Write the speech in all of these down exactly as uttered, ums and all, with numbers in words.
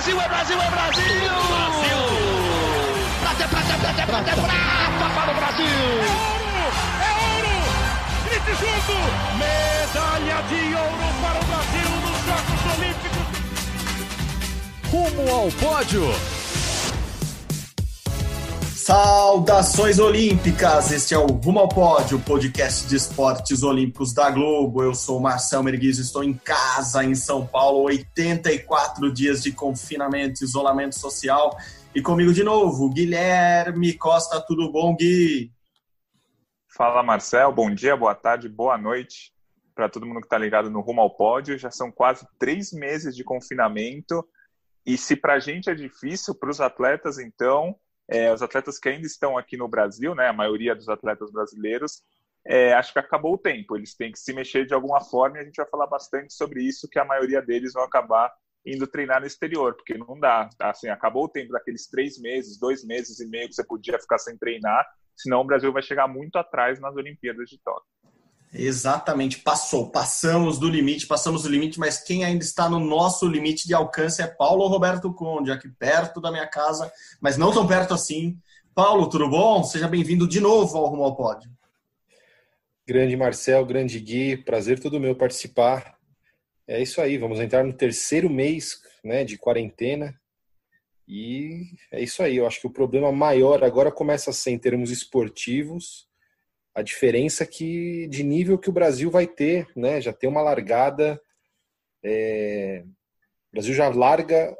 Brasil, é Brasil, é Brasil! Brasil! Prata, prata, prata, prata, prata para o Brasil! É ouro! É ouro! Grite junto! Medalha de ouro para o Brasil nos Jogos Olímpicos! Rumo ao pódio! Saudações olímpicas, este é o Rumo ao Pódio, podcast de esportes olímpicos da Globo. Eu sou o Marcel Merguiz, estou em casa em São Paulo, oitenta e quatro dias de confinamento, isolamento social. E comigo de novo, Guilherme Costa, tudo bom, Gui? Fala, Marcel, bom dia, boa tarde, boa noite para todo mundo que está ligado no Rumo ao Pódio. Já são quase três meses de confinamento e se para a gente é difícil, para os atletas então... É, os atletas que ainda estão aqui no Brasil, né, a maioria dos atletas brasileiros, é, acho que acabou o tempo, eles têm que se mexer de alguma forma e a gente vai falar bastante sobre isso, que a maioria deles vão acabar indo treinar no exterior, porque não dá, assim, acabou o tempo daqueles três meses, dois meses e meio que você podia ficar sem treinar, senão o Brasil vai chegar muito atrás nas Olimpíadas de Tóquio. Exatamente, passou, passamos do limite, passamos do limite, mas quem ainda está no nosso limite de alcance é Paulo Roberto Conde, aqui perto da minha casa, mas não tão perto assim. Paulo, tudo bom? Seja bem-vindo de novo ao Rumo ao Pódio. Grande Marcel, grande Gui, prazer todo meu participar. É isso aí, vamos entrar no terceiro mês, né, de quarentena e é isso aí. Eu acho que o problema maior agora começa a ser em termos esportivos, a diferença que, de nível que o Brasil vai ter, né? Já tem uma largada, é... o Brasil já larga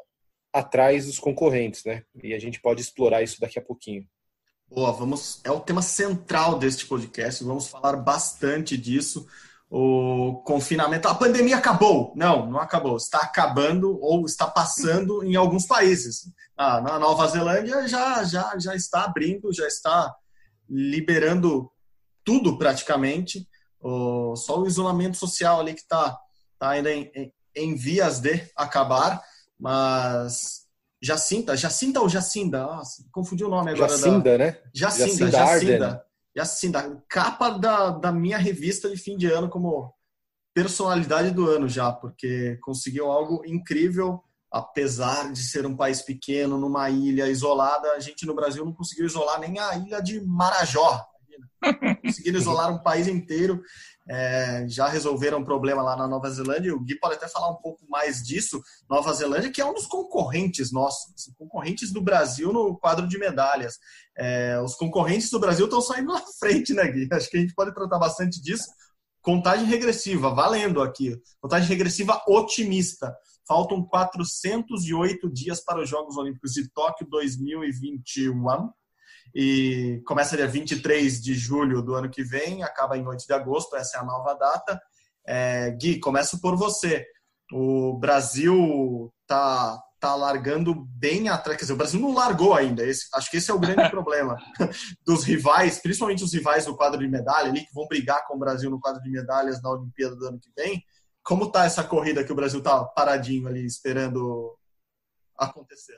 atrás dos concorrentes, né? E a gente pode explorar isso daqui a pouquinho. Boa, vamos, é o tema central deste podcast, vamos falar bastante disso. O confinamento, a pandemia acabou? Não, não acabou, está acabando ou está passando em alguns países. Ah, na Nova Zelândia já, já, já está abrindo, já está liberando tudo praticamente, só o isolamento social ali que está tá ainda em, em, em vias de acabar, mas Jacinda, Jacinda ou Jacinda? Nossa, confundi o nome agora. Jacinda, da... né? Jacinda, Jacinda, Jacinda, Jacinda, capa da, da minha revista de fim de ano como personalidade do ano já, porque conseguiu algo incrível, apesar de ser um país pequeno, numa ilha isolada. A gente no Brasil não conseguiu isolar nem a ilha de Marajó. Conseguiram isolar um país inteiro, é, já resolveram um problema lá na Nova Zelândia. O Gui pode até falar um pouco mais disso. Nova Zelândia, que é um dos concorrentes nossos, concorrentes do Brasil no quadro de medalhas. É, os concorrentes do Brasil estão saindo na frente, né, Gui? Acho que a gente pode tratar bastante disso. Contagem regressiva, valendo aqui. Contagem regressiva otimista. Faltam quatrocentos e oito dias para os Jogos Olímpicos de Tóquio dois mil e vinte e um. E começa dia vinte e três de julho do ano que vem, acaba em oito de agosto, essa é a nova data. É, Gui, começo por você. O Brasil tá, tá largando bem atrás, quer dizer, o Brasil não largou ainda, esse, acho que esse é o grande problema dos rivais, principalmente os rivais do quadro de medalha ali, que vão brigar com o Brasil no quadro de medalhas na Olimpíada do ano que vem. Como tá essa corrida que o Brasil tá paradinho ali, esperando acontecer?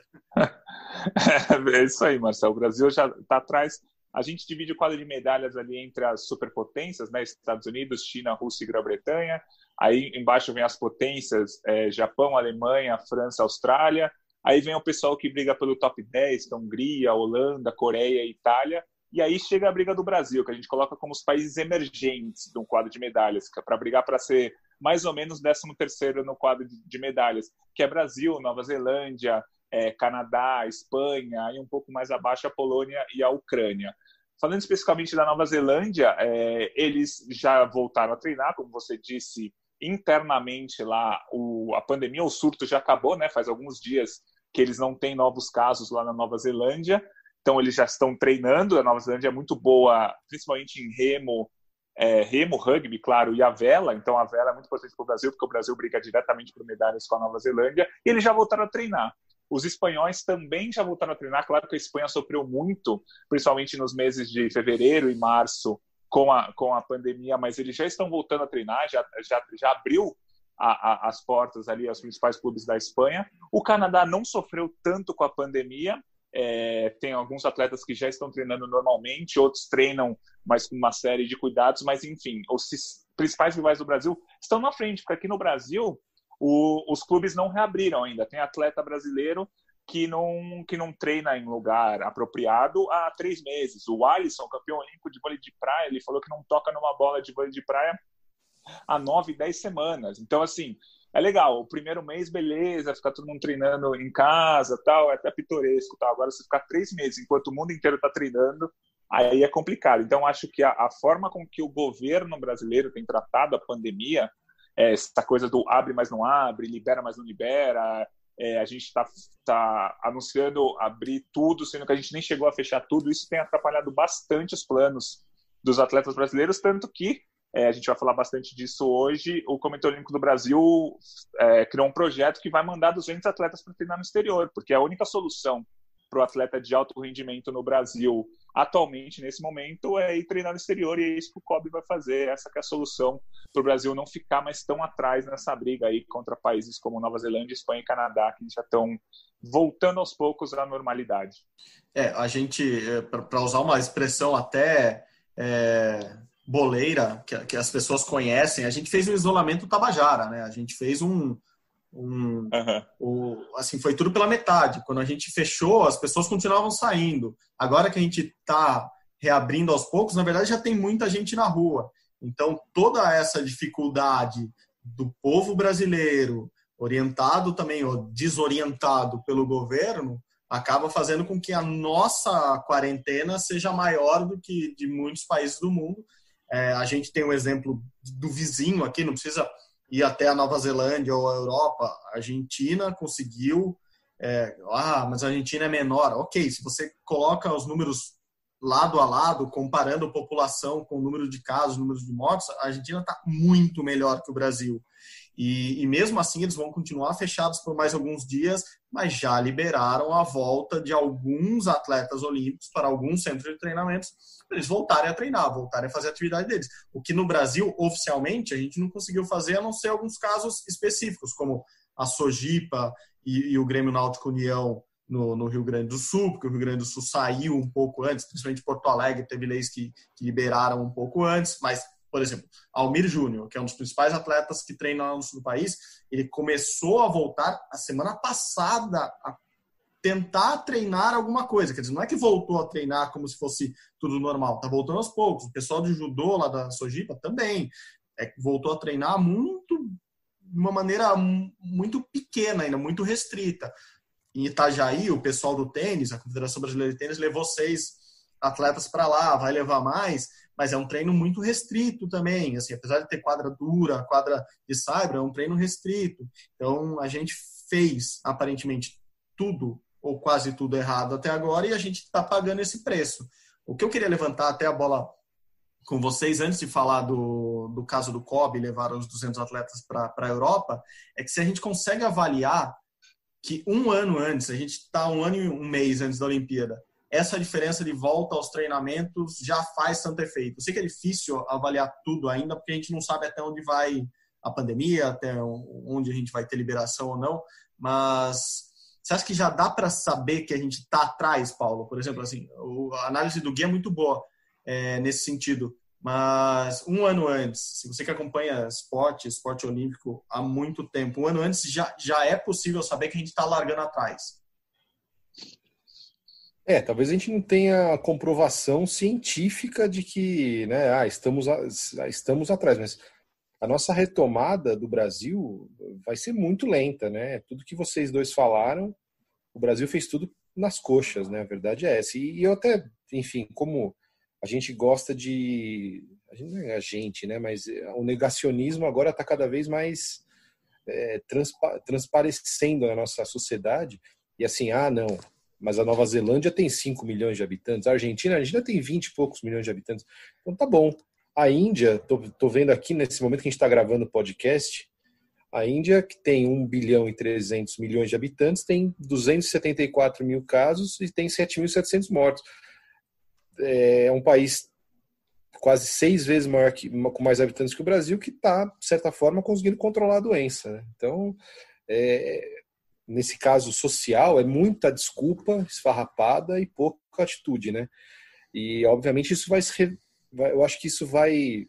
É isso aí, Marcelo. O Brasil já está atrás. A gente divide o quadro de medalhas ali entre as superpotências, né? Estados Unidos, China, Rússia e Grã-Bretanha. Aí embaixo vem as potências, é, Japão, Alemanha, França, Austrália. Aí vem o pessoal que briga pelo top dez, então Hungria, Holanda, Coreia e Itália. E aí chega a briga do Brasil, que a gente coloca como os países emergentes de um quadro de medalhas, que é para brigar para ser mais ou menos décimo terceiro no quadro de medalhas, que é Brasil, Nova Zelândia, é, Canadá, Espanha, e um pouco mais abaixo a Polônia e a Ucrânia. Falando especificamente da Nova Zelândia, é, eles já voltaram a treinar, como você disse, internamente lá o, a pandemia, o surto já acabou, né? Faz alguns dias que eles não têm novos casos lá na Nova Zelândia, então eles já estão treinando. A Nova Zelândia é muito boa, principalmente em remo, É, remo, rugby, claro, e a vela. Então a vela é muito importante para o Brasil, porque o Brasil briga diretamente por medalhas com a Nova Zelândia, e eles já voltaram a treinar. Os espanhóis também já voltaram a treinar. Claro que a Espanha sofreu muito, principalmente nos meses de fevereiro e março, com a, com a pandemia, mas eles já estão voltando a treinar, já, já, já abriu a, a, as portas ali aos principais clubes da Espanha. O Canadá não sofreu tanto com a pandemia. É, tem alguns atletas que já estão treinando normalmente, outros treinam, mas com uma série de cuidados, mas enfim, os principais rivais do Brasil estão na frente, porque aqui no Brasil O, os clubes não reabriram ainda. Tem atleta brasileiro que não, que não treina em lugar apropriado há três meses. O Alisson, campeão olímpico de vôlei de praia, ele falou que não toca numa bola de vôlei de praia há nove, dez semanas. Então, assim, é legal. O primeiro mês, beleza, ficar todo mundo treinando em casa, tal, é até pitoresco. Tal. Agora, se ficar três meses enquanto o mundo inteiro está treinando, aí é complicado. Então, acho que a, a forma com que o governo brasileiro tem tratado a pandemia, é, essa coisa do abre, mas não abre, libera, mas não libera, é, a gente está tá anunciando abrir tudo, sendo que a gente nem chegou a fechar tudo, isso tem atrapalhado bastante os planos dos atletas brasileiros, tanto que, é, a gente vai falar bastante disso hoje, o Comitê Olímpico do Brasil é, criou um projeto que vai mandar duzentos atletas para treinar no exterior, porque a única solução para o atleta de alto rendimento no Brasil atualmente, nesse momento, é ir treinar no exterior, e é isso que o C O B vai fazer. Essa que é a solução para o Brasil não ficar mais tão atrás nessa briga aí contra países como Nova Zelândia, Espanha e Canadá, que já estão voltando aos poucos à normalidade. É, a gente, para usar uma expressão até é, boleira, que, que as pessoas conhecem, a gente fez um isolamento tabajara, né? A gente fez um... Um, uhum. o, assim, foi tudo pela metade. Quando a gente fechou, as pessoas continuavam saindo. Agora que a gente está reabrindo aos poucos, na verdade já tem muita gente na rua. Então toda essa dificuldade do povo brasileiro, orientado também ou desorientado pelo governo, acaba fazendo com que a nossa quarentena seja maior do que de muitos países do mundo. É, a gente tem o exemplo do vizinho aqui, não precisa... E até a Nova Zelândia ou a Europa, a Argentina conseguiu... É, ah, mas a Argentina é menor. Ok, se você coloca os números lado a lado, comparando a população com o número de casos, o número de mortes, a Argentina está muito melhor que o Brasil. E, e mesmo assim, eles vão continuar fechados por mais alguns dias, mas já liberaram a volta de alguns atletas olímpicos para alguns centros de treinamentos, eles voltarem a treinar, voltarem a fazer a atividade deles. O que no Brasil, oficialmente, a gente não conseguiu fazer, a não ser alguns casos específicos, como a Sogipa e, e o Grêmio Náutico União no, no Rio Grande do Sul, porque o Rio Grande do Sul saiu um pouco antes, principalmente Porto Alegre, teve leis que, que liberaram um pouco antes, mas, por exemplo, Almir Júnior, que é um dos principais atletas que treina lá no sul do país, ele começou a voltar a semana passada a tentar treinar alguma coisa, quer dizer, não é que voltou a treinar como se fosse tudo normal, tá voltando aos poucos. O pessoal de judô lá da Sogipa também é, voltou a treinar muito, de uma maneira muito pequena ainda, muito restrita. Em Itajaí, o pessoal do tênis, a Confederação Brasileira de Tênis, levou seis atletas para lá, vai levar mais, mas é um treino muito restrito também, assim, apesar de ter quadra dura, quadra de saibro, é um treino restrito. Então, a gente fez, aparentemente, tudo ou quase tudo errado até agora, e a gente está pagando esse preço. O que eu queria levantar até a bola com vocês, antes de falar do, do caso do C O B, levar os duzentos atletas para a Europa, é que se a gente consegue avaliar que um ano antes, a gente está um ano e um mês antes da Olimpíada, essa diferença de volta aos treinamentos já faz tanto efeito. Eu sei que é difícil avaliar tudo ainda, porque a gente não sabe até onde vai a pandemia, até onde a gente vai ter liberação ou não, mas... Você acha que já dá para saber que a gente está atrás, Paulo? Por exemplo, assim, a análise do Gui é muito boa é, nesse sentido. Mas um ano antes, se você que acompanha esporte, esporte olímpico há muito tempo, um ano antes já, já é possível saber que a gente está largando atrás. É, talvez a gente não tenha comprovação científica de que né, ah, estamos, estamos atrás, mas... A nossa retomada do Brasil vai ser muito lenta, né? Tudo que vocês dois falaram, o Brasil fez tudo nas coxas, né? A verdade é essa. E eu até, enfim, como a gente gosta de... A gente, não é a gente, né? Mas o negacionismo agora está cada vez mais é, transpa... transparecendo na nossa sociedade. E assim, ah, não, mas a Nova Zelândia tem cinco milhões de habitantes. A Argentina, a Argentina tem vinte e poucos milhões de habitantes. Então tá bom. A Índia, estou vendo aqui nesse momento que a gente está gravando o podcast, a Índia, que tem um bilhão e trezentos milhões de habitantes, tem duzentos e setenta e quatro mil casos e tem sete mil e setecentos mortos. É um país quase seis vezes maior, que, com mais habitantes que o Brasil, que está, de certa forma, conseguindo controlar a doença. Né? Então, é, nesse caso social, é muita desculpa esfarrapada e pouca atitude. Né? E, obviamente, isso vai se... Re... eu acho que isso vai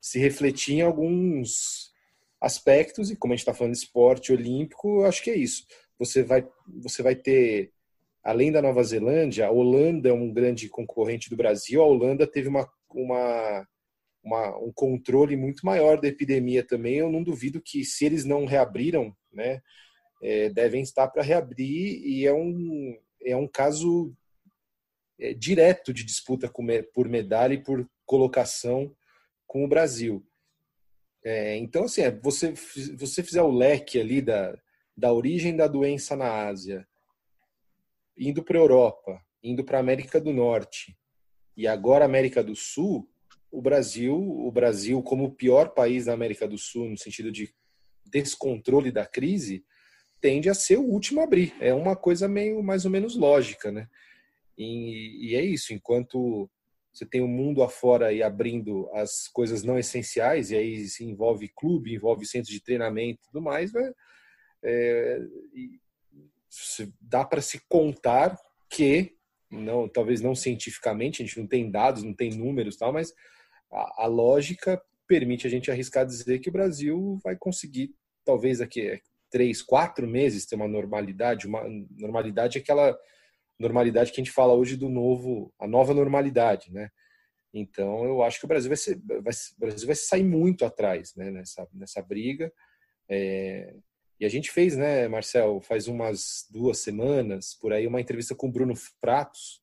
se refletir em alguns aspectos, e como a gente está falando de esporte olímpico, eu acho que é isso. Você vai, você vai ter, além da Nova Zelândia, a Holanda é um grande concorrente do Brasil. A Holanda teve uma, uma, uma, um controle muito maior da epidemia também. Eu não duvido que, se eles não reabriram, né, é, devem estar para reabrir, e é um, é um caso é, direto de disputa com, por medalha e por colocação com o Brasil. É, então, assim, é, você, você fizer o leque ali da, da origem da doença na Ásia, indo para a Europa, indo para a América do Norte e agora América do Sul, o Brasil, o Brasil como o pior país da América do Sul no sentido de descontrole da crise, tende a ser o último a abrir. É uma coisa meio mais ou menos lógica, né? E, e é isso, enquanto você tem o mundo afora e abrindo as coisas não essenciais, e aí se envolve clube, envolve centro de treinamento e tudo mais, né? É, e dá para se contar que, não, talvez não cientificamente, a gente não tem dados, não tem números, tal, mas a, a lógica permite a gente arriscar dizer que o Brasil vai conseguir, talvez daqui três, quatro meses, ter uma normalidade. Uma normalidade é aquela normalidade que a gente fala hoje do novo, a nova normalidade, né? Então, eu acho que o Brasil vai, ser, vai, o Brasil vai sair muito atrás, né, nessa, nessa briga. É, e a gente fez, né, Marcel, faz umas duas semanas, por aí, uma entrevista com o Bruno Fratus,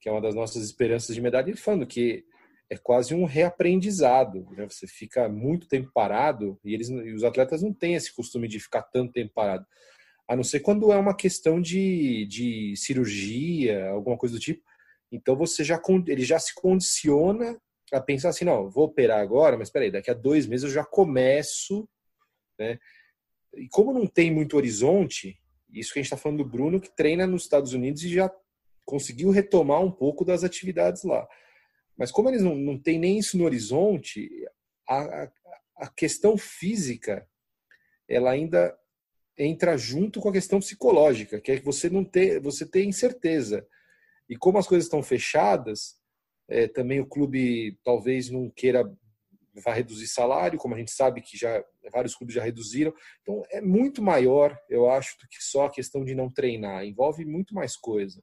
que é uma das nossas esperanças de medalha, ele falando que é quase um reaprendizado, né? Você fica muito tempo parado, e, eles, e os atletas não têm esse costume de ficar tanto tempo parado. A não ser quando é uma questão de, de cirurgia, alguma coisa do tipo. Então, você já, ele já se condiciona a pensar assim, não, vou operar agora, mas peraí, daqui a dois meses eu já começo, né? E como não tem muito horizonte, isso que a gente está falando do Bruno, que treina nos Estados Unidos e já conseguiu retomar um pouco das atividades lá. Mas como eles não, não têm nem isso no horizonte, a, a, a questão física, ela ainda entra junto com a questão psicológica, que é que você não ter, você ter incerteza. E como as coisas estão fechadas, é, também o clube talvez não queira, vá reduzir salário, como a gente sabe que já vários clubes já reduziram. Então é muito maior, eu acho, do que só a questão de não treinar. Envolve muito mais coisa.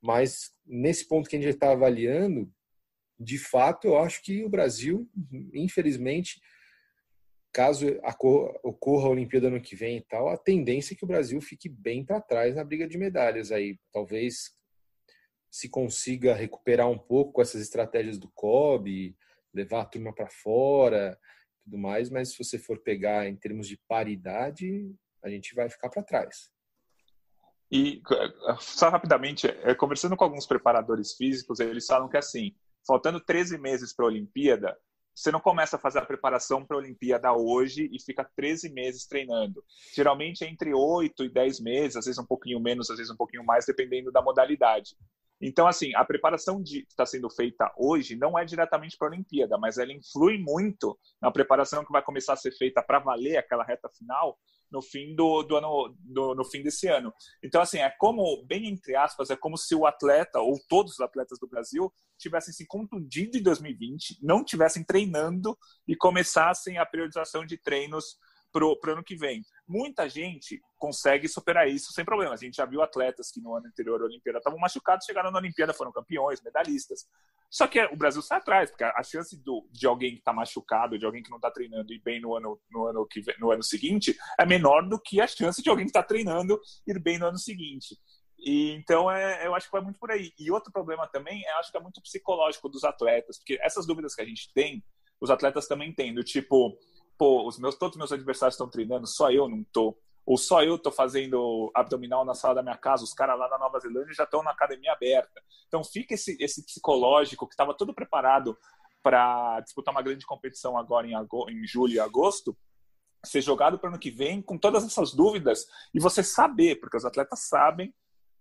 Mas nesse ponto que a gente está avaliando, de fato, eu acho que o Brasil, infelizmente, caso ocorra a Olimpíada ano que vem e tal, a tendência é que o Brasil fique bem para trás na briga de medalhas. Aí talvez se consiga recuperar um pouco com essas estratégias do C O B, levar a turma para fora, tudo mais, mas se você for pegar em termos de paridade, a gente vai ficar para trás. E só rapidamente, conversando com alguns preparadores físicos, eles falam que assim, faltando treze meses para a Olimpíada, você não começa a fazer a preparação para a Olimpíada hoje e fica treze meses treinando. Geralmente é entre oito e dez meses, às vezes um pouquinho menos, às vezes um pouquinho mais, dependendo da modalidade. Então, assim, a preparação de, que está sendo feita hoje não é diretamente para a Olimpíada, mas ela influi muito na preparação que vai começar a ser feita para valer aquela reta final no fim, do, do ano, do, no fim desse ano. Então, assim, é como, bem entre aspas, é como se o atleta, ou todos os atletas do Brasil, tivessem se contundido em dois mil e vinte, não tivessem treinando e começassem a priorização de treinos para o ano que vem. Muita gente consegue superar isso sem problema. A gente já viu atletas que no ano anterior à Olimpíada estavam machucados, chegaram na Olimpíada, foram campeões, medalhistas. Só que o Brasil sai atrás, porque a chance do, de alguém que está machucado, de alguém que não está treinando e bem no ano, no, ano que vem, no ano seguinte, é menor do que a chance de alguém que está treinando ir bem no ano seguinte. E, então, é, eu acho que vai muito por aí. E outro problema também, é, acho que é muito psicológico dos atletas, porque essas dúvidas que a gente tem, os atletas também têm, do tipo, pô, os meus, todos os meus adversários estão treinando, só eu não tô. Ou só eu tô fazendo abdominal na sala da minha casa, os caras lá na Nova Zelândia já estão na academia aberta. Então fica esse, esse psicológico que estava todo preparado para disputar uma grande competição agora em, em julho e agosto, ser jogado para o ano que vem com todas essas dúvidas e você saber, porque os atletas sabem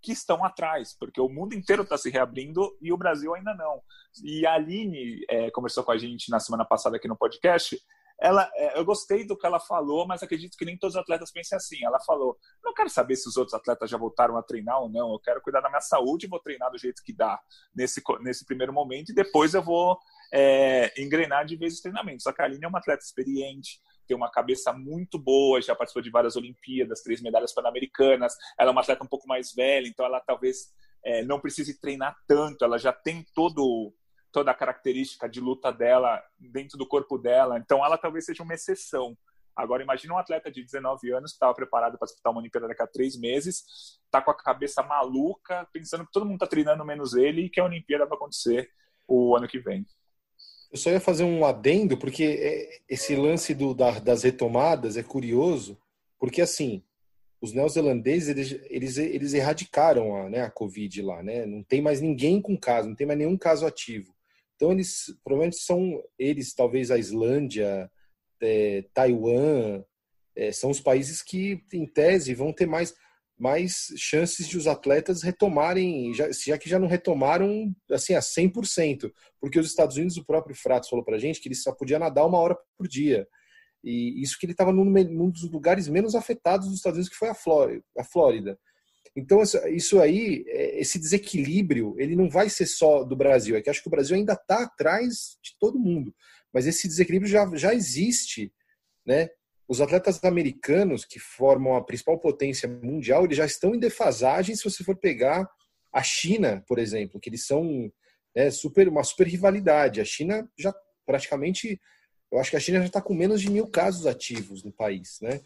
que estão atrás, porque o mundo inteiro está se reabrindo e o Brasil ainda não. E a Aline é, conversou com a gente na semana passada aqui no podcast. Ela, eu gostei do que ela falou, mas acredito que nem todos os atletas pensem assim. Ela falou, não quero saber se os outros atletas já voltaram a treinar ou não, eu quero cuidar da minha saúde e vou treinar do jeito que dá nesse, nesse primeiro momento e depois eu vou é, engrenar de vez os treinamentos. A Kaline é uma atleta experiente, tem uma cabeça muito boa, já participou de várias Olimpíadas, três medalhas pan-americanas, ela é uma atleta um pouco mais velha, então ela talvez é, não precise treinar tanto, ela já tem todo, toda a característica de luta dela dentro do corpo dela, então ela talvez seja uma exceção. Agora, imagina um atleta de dezenove anos que estava preparado para disputar uma Olimpíada daqui a três meses, está com a cabeça maluca, pensando que todo mundo está treinando menos ele e que a Olimpíada vai acontecer o ano que vem. Eu só ia fazer um adendo, porque esse lance do, da, das retomadas é curioso, porque, assim, os neozelandeses, eles, eles, eles erradicaram a, né, a Covid lá, né? Não tem mais ninguém com caso, não tem mais nenhum caso ativo. Então, eles, provavelmente são eles, talvez a Islândia... É, Taiwan, é, são os países que, em tese, vão ter mais, mais chances de os atletas retomarem, já, já que já não retomaram assim, a cem por cento, porque os Estados Unidos, o próprio Fratus falou pra gente que ele só podia nadar uma hora por dia, e isso que ele estava num, num dos lugares menos afetados dos Estados Unidos, que foi a Flórida, a Flórida. Então isso aí, esse desequilíbrio, ele não vai ser só do Brasil, é que acho que o Brasil ainda está atrás de todo mundo. Mas esse desequilíbrio já, já existe, né? Os atletas americanos, que formam a principal potência mundial, eles já estão em defasagem se você for pegar a China, por exemplo, que eles são né, super, uma super rivalidade. A China já praticamente... Eu acho que a China já está com menos de mil casos ativos no país, né?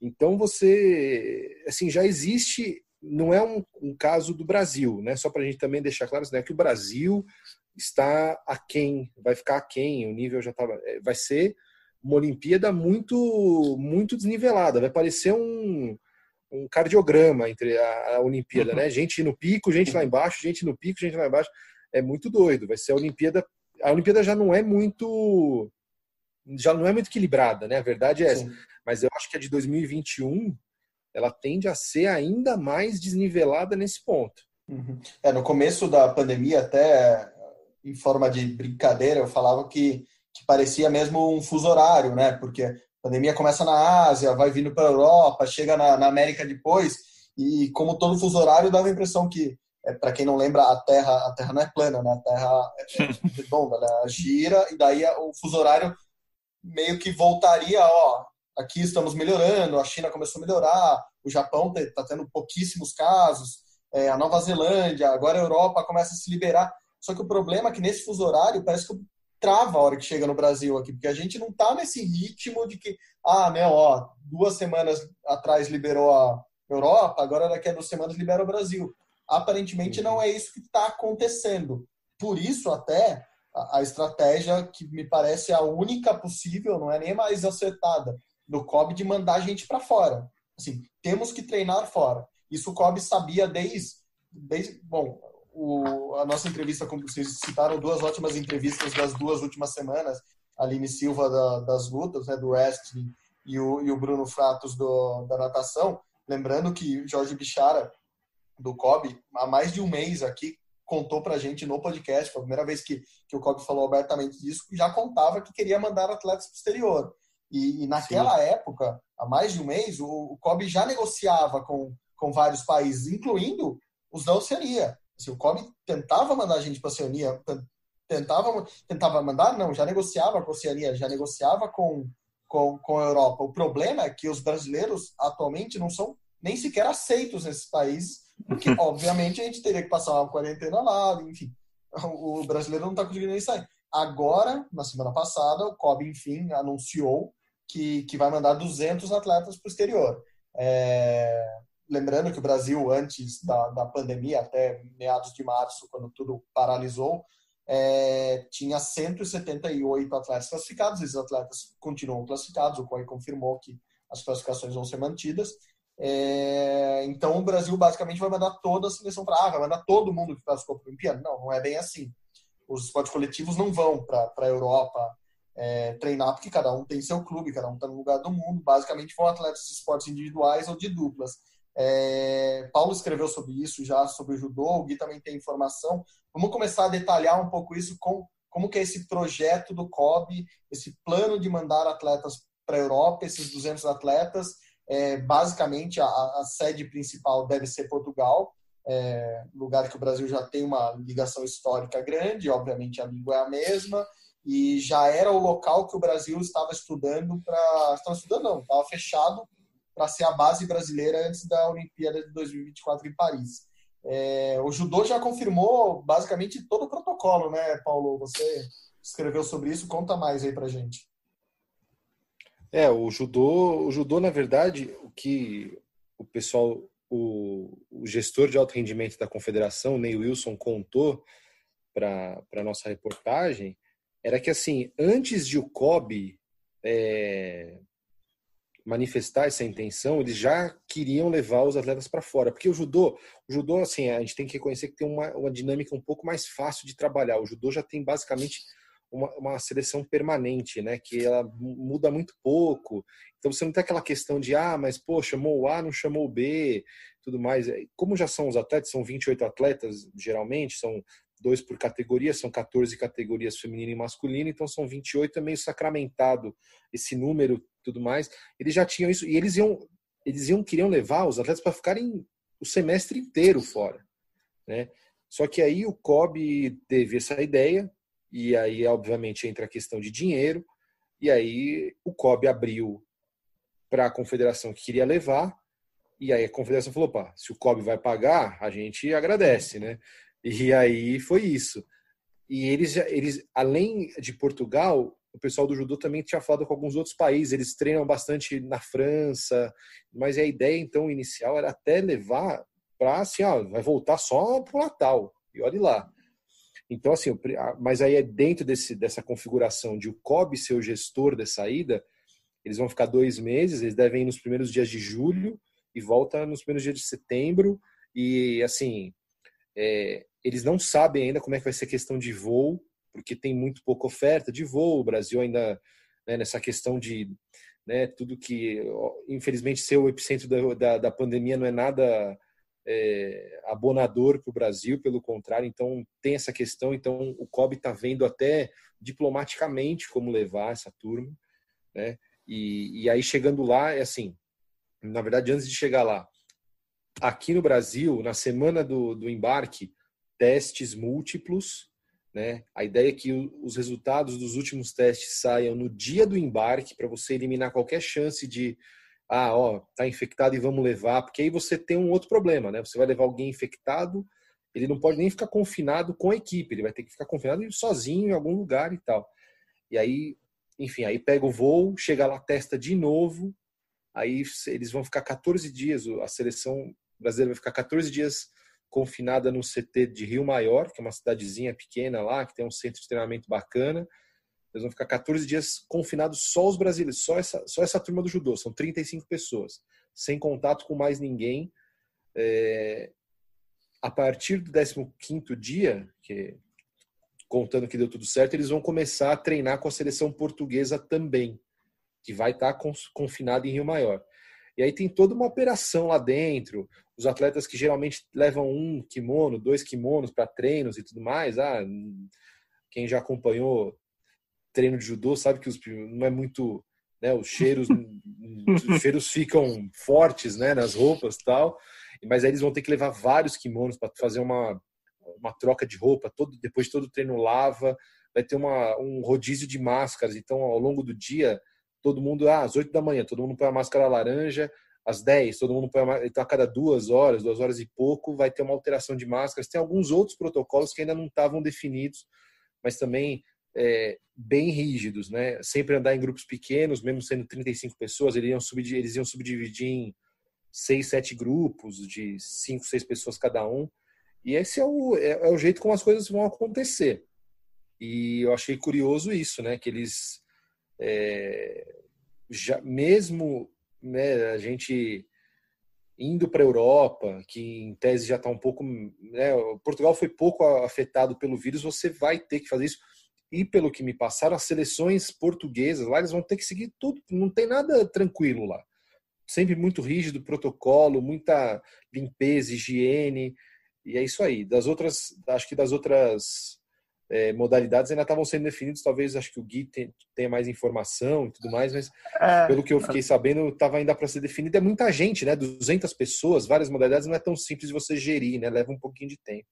Então você... Assim, já existe... Não é um, um caso do Brasil, né? Só para a gente também deixar claro né, que o Brasil... está aquém, vai ficar aquém, o nível já estava. Vai ser uma Olimpíada muito, muito desnivelada, vai parecer um, um cardiograma entre a, a Olimpíada, uhum. né? Gente no pico, gente lá embaixo, gente no pico, gente lá embaixo. É muito doido, vai ser a Olimpíada. A Olimpíada já não é muito. Já não é muito equilibrada, né? A verdade é essa. Sim. Mas eu acho que a de dois mil e vinte e um ela tende a ser ainda mais desnivelada nesse ponto. Uhum. É, no começo da pandemia, até. Em forma de brincadeira, eu falava que, que parecia mesmo um fuso horário, né? Porque a pandemia começa na Ásia, vai vindo para a Europa, chega na, na América depois, e como todo fuso horário, dava a impressão que, é, para quem não lembra, a Terra, a Terra não é plana, né? A Terra é redonda, né? Ela gira, e daí o fuso horário meio que voltaria, ó, aqui estamos melhorando, a China começou a melhorar, o Japão está tendo pouquíssimos casos, é, a Nova Zelândia, agora a Europa começa a se liberar. Só que o problema é que nesse fuso horário parece que trava a hora que chega no Brasil aqui, porque a gente não tá nesse ritmo de que, ah, não, ó, duas semanas atrás liberou a Europa, agora daqui a duas semanas libera o Brasil. Aparentemente não é isso que está acontecendo. Por isso até a, a estratégia que me parece a única possível, não é nem mais acertada, do C O B de mandar a gente para fora. Assim, temos que treinar fora. Isso o C O B sabia desde... desde bom... O, a nossa entrevista, como vocês citaram, duas ótimas entrevistas das duas últimas semanas, a Aline Silva da, das lutas, né, do wrestling, e o, e o Bruno Fratus do, da natação. Lembrando que Jorge Bichara, do C O B, há mais de um mês aqui, contou pra gente no podcast, foi a primeira vez que, que o C O B falou abertamente disso, já contava que queria mandar atletas pro exterior. E, e naquela Sim. época, há mais de um mês, o, o C O B já negociava com, com vários países, incluindo os da Oceania. Assim, o C O B tentava mandar a gente para a Oceania, tentava, tentava mandar, não, já negociava com a Oceania, já negociava com, com, com a Europa. O problema é que os brasileiros atualmente não são nem sequer aceitos nesses países, porque obviamente a gente teria que passar uma quarentena lá, enfim, o brasileiro não está conseguindo nem sair. Agora, na semana passada, o C O B, enfim, anunciou que, que vai mandar duzentos atletas para o exterior. É... Lembrando que o Brasil, antes da, da pandemia, até meados de março, quando tudo paralisou, é, tinha cento e setenta e oito atletas classificados. Esses atletas continuam classificados, o C O I confirmou que as classificações vão ser mantidas. É, então, o Brasil basicamente vai mandar toda a seleção para a ah, vai mandar todo mundo que classificou para a Olimpíada? Não, não é bem assim. Os esportes coletivos não vão para a Europa é, treinar, porque cada um tem seu clube, cada um está no lugar do mundo. Basicamente, vão atletas de esportes individuais ou de duplas. É, Paulo escreveu sobre isso já, sobre o judô, o Gui também tem informação. Vamos começar a detalhar um pouco isso, com, como que é esse projeto do C O B, esse plano de mandar atletas para a Europa, esses duzentos atletas. É, basicamente, a, a sede principal deve ser Portugal, é, lugar que o Brasil já tem uma ligação histórica grande, obviamente a língua é a mesma, e já era o local que o Brasil estava estudando para... Estava estudando não, estava fechado para ser a base brasileira antes da Olimpíada de dois mil e vinte e quatro em Paris. É, o judô já confirmou basicamente todo o protocolo, né, Paulo? Você escreveu sobre isso, conta mais aí pra gente. É, o judô, o judô na verdade, o que o pessoal, o, o gestor de alto rendimento da confederação, Ney Wilson, contou para a nossa reportagem, era que assim, antes de o C O B é, manifestar essa intenção, eles já queriam levar os atletas para fora, porque o judô, o judô assim, a gente tem que reconhecer que tem uma, uma dinâmica um pouco mais fácil de trabalhar. O judô já tem basicamente Uma, uma seleção permanente, né? Que ela muda muito pouco. Então você não tem aquela questão de ah, mas pô, chamou o A, não chamou o B, tudo mais. Como já são os atletas, são vinte e oito atletas, geralmente, são dois por categoria, são quatorze categorias feminina e masculina, então são vinte e oito, é meio sacramentado esse número, tudo mais. Eles já tinham isso, e eles iam, eles iam queriam levar os atletas para ficarem o semestre inteiro fora, né? Só que aí o C O B teve essa ideia. E aí, obviamente, entra a questão de dinheiro. E aí, o C O B abriu para a confederação que queria levar. E aí, a confederação falou, pá, se o C O B vai pagar, a gente agradece, né? E aí, foi isso. E eles, eles além de Portugal, o pessoal do judô também tinha falado com alguns outros países. Eles treinam bastante na França. Mas a ideia, então, inicial era até levar para, assim, ó, vai voltar só para o Natal. E olhe lá. Então, assim, mas aí é dentro desse, dessa configuração de o C O B ser o gestor dessa ida, eles vão ficar dois meses, eles devem ir nos primeiros dias de julho e volta nos primeiros dias de setembro. E, assim, é, eles não sabem ainda como é que vai ser a questão de voo, porque tem muito pouca oferta de voo. O Brasil ainda, né, nessa questão de né, tudo que, infelizmente, ser o epicentro da, da, da pandemia não é nada... É, abonador para o Brasil, pelo contrário, então tem essa questão. Então o C O B está vendo até diplomaticamente como levar essa turma, né? E, e aí chegando lá, é assim: na verdade, antes de chegar lá, aqui no Brasil, na semana do, do embarque, testes múltiplos, né? A ideia é que os resultados dos últimos testes saiam no dia do embarque para você eliminar qualquer chance de. Ah, ó, tá infectado e vamos levar, porque aí você tem um outro problema, né? Você vai levar alguém infectado, ele não pode nem ficar confinado com a equipe, ele vai ter que ficar confinado sozinho em algum lugar e tal. E aí, enfim, aí pega o voo, chega lá, testa de novo, aí eles vão ficar catorze dias, a seleção brasileira vai ficar catorze dias confinada no C T de Rio Maior, que é uma cidadezinha pequena lá, que tem um centro de treinamento bacana. Eles vão ficar catorze dias confinados só os brasileiros, só essa, só essa turma do judô. São trinta e cinco pessoas, sem contato com mais ninguém. É, a partir do décimo quinto dia, que, contando que deu tudo certo, eles vão começar a treinar com a seleção portuguesa também, que vai estar confinada em Rio Maior. E aí tem toda uma operação lá dentro. Os atletas que geralmente levam um kimono, dois kimonos para treinos e tudo mais. Ah, quem já acompanhou... treino de judô, sabe que os, não é muito, né, os cheiros os cheiros ficam fortes, né, nas roupas e tal, mas aí eles vão ter que levar vários kimonos para fazer uma, uma troca de roupa, todo, depois todo o treino lava, vai ter uma, um rodízio de máscaras, então ao longo do dia, todo mundo, ah, às oito da manhã, todo mundo põe a máscara laranja, às dez, todo mundo põe a máscara, então a cada duas horas, duas horas e pouco, vai ter uma alteração de máscaras, tem alguns outros protocolos que ainda não estavam definidos, mas também É, bem rígidos, né? Sempre andar em grupos pequenos, mesmo sendo trinta e cinco pessoas, eles iam, subdividir, eles iam subdividir em seis, sete grupos de cinco, seis pessoas cada um. E esse é o, é, é o jeito como as coisas vão acontecer. E eu achei curioso isso, né? Que eles, é, já, mesmo né, a gente indo para a Europa, que em tese já está um pouco... Né, Portugal foi pouco afetado pelo vírus, você vai ter que fazer isso. E pelo que me passaram, as seleções portuguesas lá, eles vão ter que seguir tudo, não tem nada tranquilo lá. Sempre muito rígido, protocolo, muita limpeza, higiene, e é isso aí. Das outras, acho que das outras é, modalidades ainda estavam sendo definidos, talvez acho que o Gui tenha mais informação e tudo mais, mas é, pelo que eu fiquei sabendo, estava ainda para ser definido. É muita gente, né? duzentas pessoas, várias modalidades, não é tão simples de você gerir, né? Leva um pouquinho de tempo.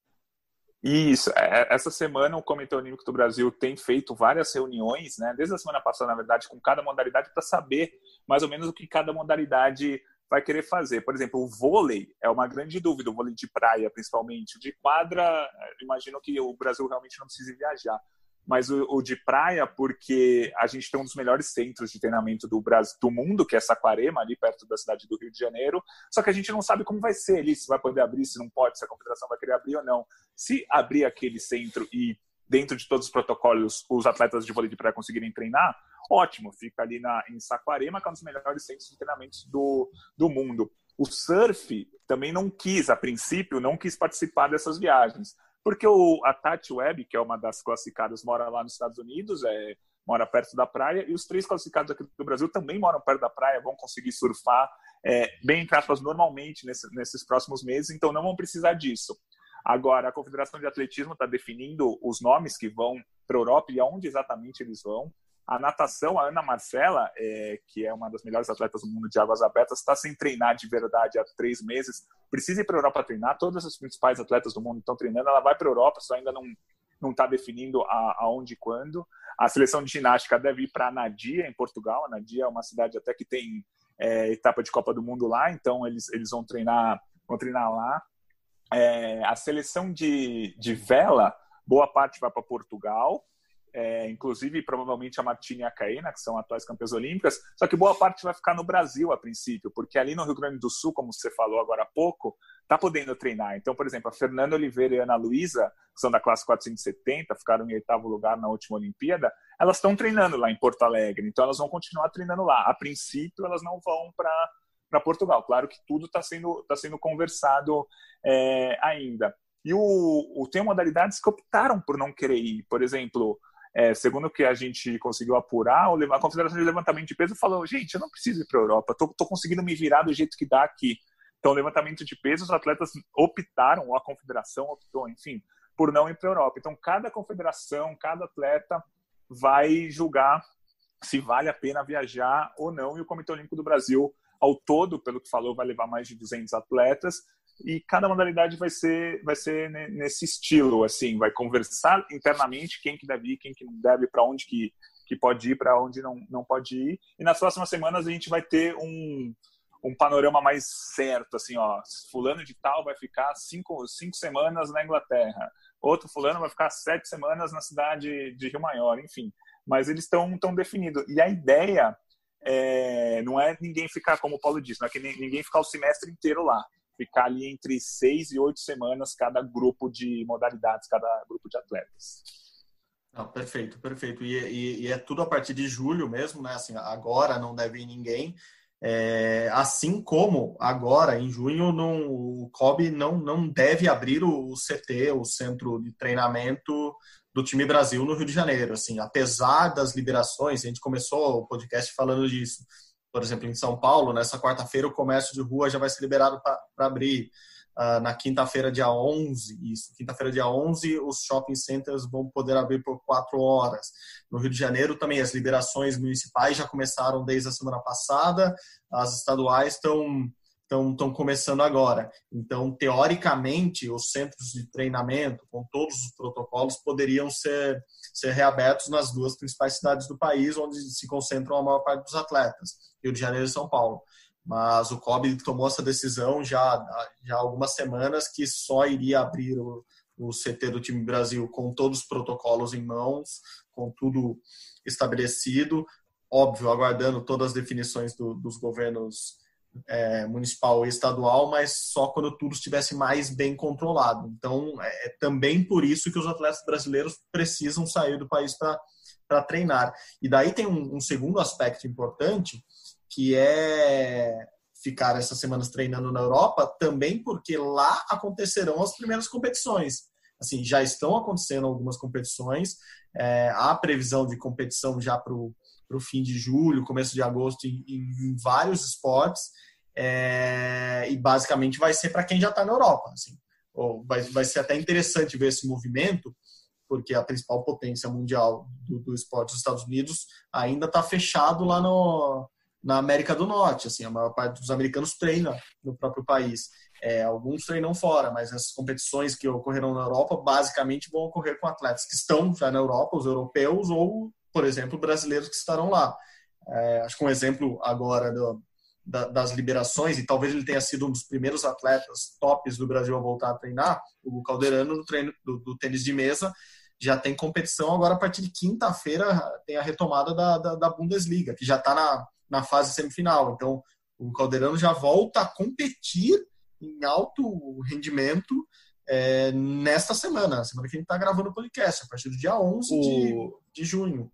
Isso, essa semana o Comitê Olímpico do Brasil tem feito várias reuniões, né, desde a semana passada, na verdade, com cada modalidade para saber mais ou menos o que cada modalidade vai querer fazer. Por exemplo, o vôlei é uma grande dúvida, o vôlei de praia principalmente, o de quadra, imagino que o Brasil realmente não precise viajar, mas o, o de praia, porque a gente tem um dos melhores centros de treinamento do Brasil, do mundo, que é Saquarema, ali perto da cidade do Rio de Janeiro, só que a gente não sabe como vai ser ali, se vai poder abrir, se não pode, se a confederação vai querer abrir ou não. Se abrir aquele centro e, dentro de todos os protocolos, os atletas de vôlei de praia conseguirem treinar, ótimo, fica ali na, em Saquarema, que é um dos melhores centros de treinamento do, do mundo. O surf também não quis, a princípio, não quis participar dessas viagens, porque o, a Tati Webb, que é uma das classificadas, mora lá nos Estados Unidos, é, mora perto da praia, e os três classificados aqui do Brasil também moram perto da praia, vão conseguir surfar, é, bem entre aspas, normalmente nesse, nesses próximos meses, então não vão precisar disso. Agora, a Confederação de Atletismo está definindo os nomes que vão para a Europa e aonde exatamente eles vão. A natação, a Ana Marcela, é, que é uma das melhores atletas do mundo de águas abertas, está sem treinar de verdade há três meses. Precisa ir para a Europa treinar. Todas as principais atletas do mundo estão treinando. Ela vai para a Europa, só ainda não não está definindo a, aonde e quando. A seleção de ginástica deve ir para a Anadia, em Portugal. A Anadia é uma cidade até que tem é, etapa de Copa do Mundo lá, então eles, eles vão, treinar, vão treinar lá. É, a seleção de, de vela, boa parte vai para Portugal. É, inclusive, provavelmente, a Martini e a Caina, que são atuais campeãs olímpicas, só que boa parte vai ficar no Brasil, a princípio, porque ali no Rio Grande do Sul, como você falou agora há pouco, está podendo treinar. Então, por exemplo, a Fernanda Oliveira e a Ana Luísa, que são da classe quatrocentos e setenta, ficaram em oitavo lugar na última Olimpíada, elas estão treinando lá em Porto Alegre, então elas vão continuar treinando lá. A princípio, elas não vão para para Portugal. Claro que tudo está sendo, tá sendo conversado é, ainda. E o, o, tem modalidades que optaram por não querer ir. Por exemplo, É, segundo o que a gente conseguiu apurar, a Confederação de Levantamento de Peso falou: gente, eu não preciso ir para a Europa, tô, tô conseguindo me virar do jeito que dá aqui. Então, levantamento de peso, os atletas optaram, ou a confederação optou, enfim, por não ir para a Europa. Então, cada confederação, cada atleta vai julgar se vale a pena viajar ou não. E o Comitê Olímpico do Brasil, ao todo, pelo que falou, vai levar mais de duzentos atletas. E cada modalidade vai ser, vai ser nesse estilo, assim, vai conversar internamente quem que deve ir, quem que não deve, para onde que, que pode ir, para onde não, não pode ir. E nas próximas semanas a gente vai ter um, um panorama mais certo, assim, ó, fulano de tal vai ficar cinco, cinco semanas na Inglaterra, outro fulano vai ficar sete semanas na cidade de Rio Maior, enfim. Mas eles estão tão definidos. E a ideia é, não é ninguém ficar, como o Paulo disse, não é que ninguém ficar o semestre inteiro lá. Ficar ali entre seis e oito semanas cada grupo de modalidades, cada grupo de atletas. Não, perfeito, perfeito. E, e, e é tudo a partir de julho mesmo, né? Assim, agora não deve ir ninguém. É, assim como agora, em junho, não, o COB não, não deve abrir o C T, o Centro de Treinamento do Time Brasil no Rio de Janeiro. Assim, apesar das liberações, a gente começou o podcast falando disso. Por exemplo, em São Paulo, nessa quarta-feira, o comércio de rua já vai ser liberado para abrir. Uh, na quinta-feira, dia onze, isso, quinta-feira, dia onze, os shopping centers vão poder abrir por quatro horas. No Rio de Janeiro também, as liberações municipais já começaram desde a semana passada, as estaduais estão estão começando agora. Então, teoricamente, os centros de treinamento, com todos os protocolos, poderiam ser, ser reabertos nas duas principais cidades do país, onde se concentram a maior parte dos atletas, Rio de Janeiro e São Paulo. Mas o COB tomou essa decisão já, já há algumas semanas, que só iria abrir o, o C T do Time Brasil com todos os protocolos em mãos, com tudo estabelecido, óbvio, aguardando todas as definições do, dos governos É, municipal e estadual, mas só quando tudo estivesse mais bem controlado. Então, é também por isso que os atletas brasileiros precisam sair do país para treinar. E daí tem um, um segundo aspecto importante, que é ficar essas semanas treinando na Europa, também porque lá acontecerão as primeiras competições. Assim, já estão acontecendo algumas competições, é, há previsão de competição já para o para o fim de julho, começo de agosto, em, em vários esportes, é, e basicamente vai ser para quem já está na Europa. Assim. Ou vai, vai ser até interessante ver esse movimento, porque a principal potência mundial do, do esporte dos Estados Unidos ainda está fechado lá no, na América do Norte. Assim, a maior parte dos americanos treina no próprio país. É, alguns treinam fora, mas as competições que ocorrerão na Europa basicamente vão ocorrer com atletas que estão já na Europa, os europeus ou, por exemplo, brasileiros que estarão lá. É, acho que um exemplo agora do, da, das liberações, e talvez ele tenha sido um dos primeiros atletas tops do Brasil a voltar a treinar, o Calderano no treino do, do tênis de mesa. Já tem competição agora a partir de quinta-feira, tem a retomada da, da, da Bundesliga, que já está na, na fase semifinal. Então, o Calderano já volta a competir em alto rendimento é, nesta semana, semana que a gente está gravando o podcast, a partir do dia onze o... de, de junho.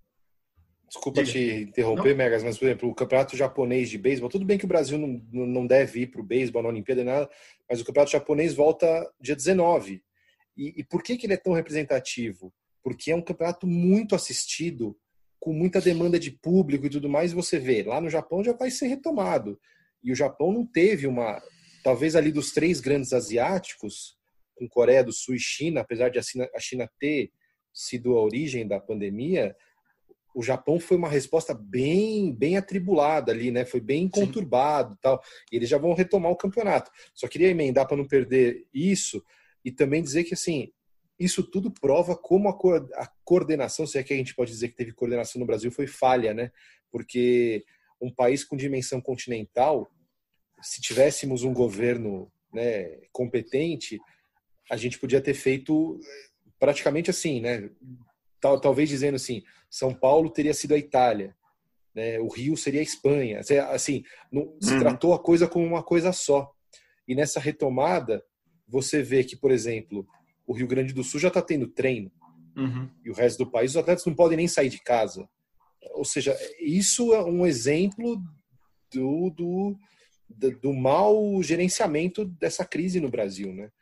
Desculpa Diga. te interromper, não? Megas, mas, por exemplo, o Campeonato Japonês de Beisebol, tudo bem que o Brasil não, não deve ir para o beisebol na Olimpíada, nada, mas o Campeonato Japonês volta dia dezenove. E, e por que, que ele é tão representativo? Porque é um campeonato muito assistido, com muita demanda de público e tudo mais, você vê, lá no Japão já vai ser retomado. E o Japão não teve uma... Talvez ali dos três grandes asiáticos, com Coreia do Sul e China, apesar de a China, a China ter sido a origem da pandemia, o Japão foi uma resposta bem, bem atribulada ali, né? Foi bem conturbado e tal. E eles já vão retomar o campeonato. Só queria emendar para não perder isso... E também dizer que, assim, isso tudo prova como a, co- a coordenação, se é que a gente pode dizer que teve coordenação no Brasil, foi falha, né? Porque um país com dimensão continental, se tivéssemos um governo, né, competente, a gente podia ter feito praticamente assim, né? Tal, talvez dizendo assim, São Paulo teria sido a Itália, né? O Rio seria a Espanha. Assim, não, se tratou a coisa como uma coisa só. E nessa retomada... Você vê que, por exemplo, o Rio Grande do Sul já está tendo treino. Uhum. E o resto do país, os atletas não podem nem sair de casa. Ou seja, isso é um exemplo do, do, do mau gerenciamento dessa crise no Brasil, né?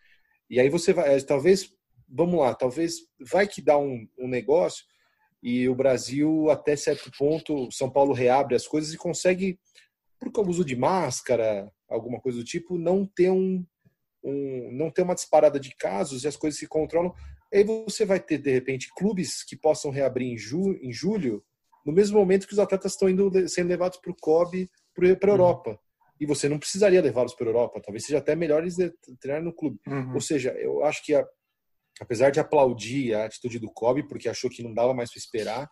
E aí você vai... Talvez, vamos lá, talvez vai que dá um, um negócio e o Brasil, até certo ponto, São Paulo reabre as coisas e consegue, por causa do uso de máscara, alguma coisa do tipo, não ter um... Um, não ter uma disparada de casos e as coisas se controlam, aí você vai ter, de repente, clubes que possam reabrir em, ju- em julho, no mesmo momento que os atletas estão indo, sendo levados para o C O B, para a Europa. Uhum. E você não precisaria levá-los para a Europa, talvez seja até melhor eles treinarem no clube. Uhum. Ou seja, eu acho que, a, apesar de aplaudir a atitude do C O B, porque achou que não dava mais para esperar,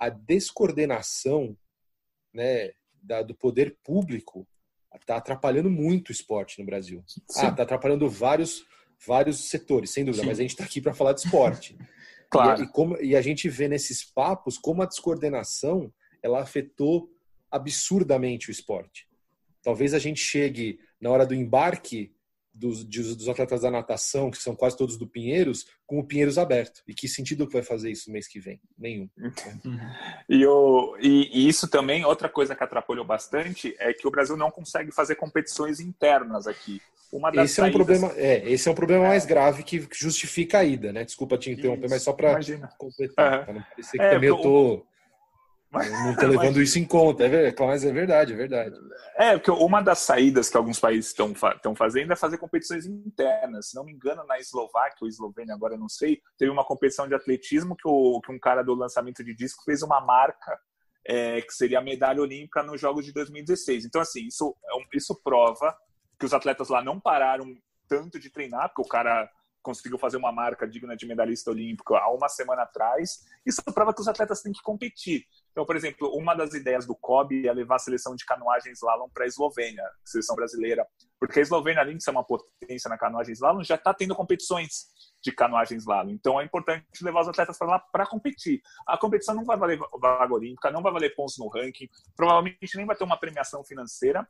a descoordenação, né, da, do poder público está atrapalhando muito o esporte no Brasil. Sim. Ah, está atrapalhando vários, vários setores, sem dúvida, sim, mas a gente está aqui para falar de esporte. Claro. E, e, como, e a gente vê nesses papos como a descoordenação ela afetou absurdamente o esporte. Talvez a gente chegue na hora do embarque dos, dos atletas da natação, que são quase todos do Pinheiros, com o Pinheiros aberto. E que sentido vai fazer isso no mês que vem? Nenhum. e, o, e, e isso também, outra coisa que atrapalhou bastante, é que o Brasil não consegue fazer competições internas aqui. Uma das esse, saídas... é um problema, é, esse é um problema é. mais grave que justifica a ida, né? Desculpa te interromper, isso, mas só para completar, uhum. para não parecer que é, também eu tô... Mas, não estou levando mas... isso em conta, mas é verdade, é verdade. É, porque uma das saídas que alguns países estão fa- fazendo é fazer competições internas. Se não me engano, na Eslováquia ou Eslovênia, agora eu não sei, teve uma competição de atletismo que, o, que um cara do lançamento de disco fez uma marca é, que seria a medalha olímpica nos Jogos de dois mil e dezesseis. Então, assim, isso, isso prova que os atletas lá não pararam tanto de treinar, porque o cara... conseguiu fazer uma marca digna de medalhista olímpico há uma semana atrás. Isso prova que os atletas têm que competir. Então, por exemplo, uma das ideias do C O B é levar a seleção de canoagem slalom para a Eslovênia, seleção brasileira. Porque a Eslovênia, além de ser uma potência na canoagem slalom, já está tendo competições de canoagem slalom. Então, é importante levar os atletas para lá para competir. A competição não vai valer vaga olímpica, não vai valer pontos no ranking, provavelmente nem vai ter uma premiação financeira,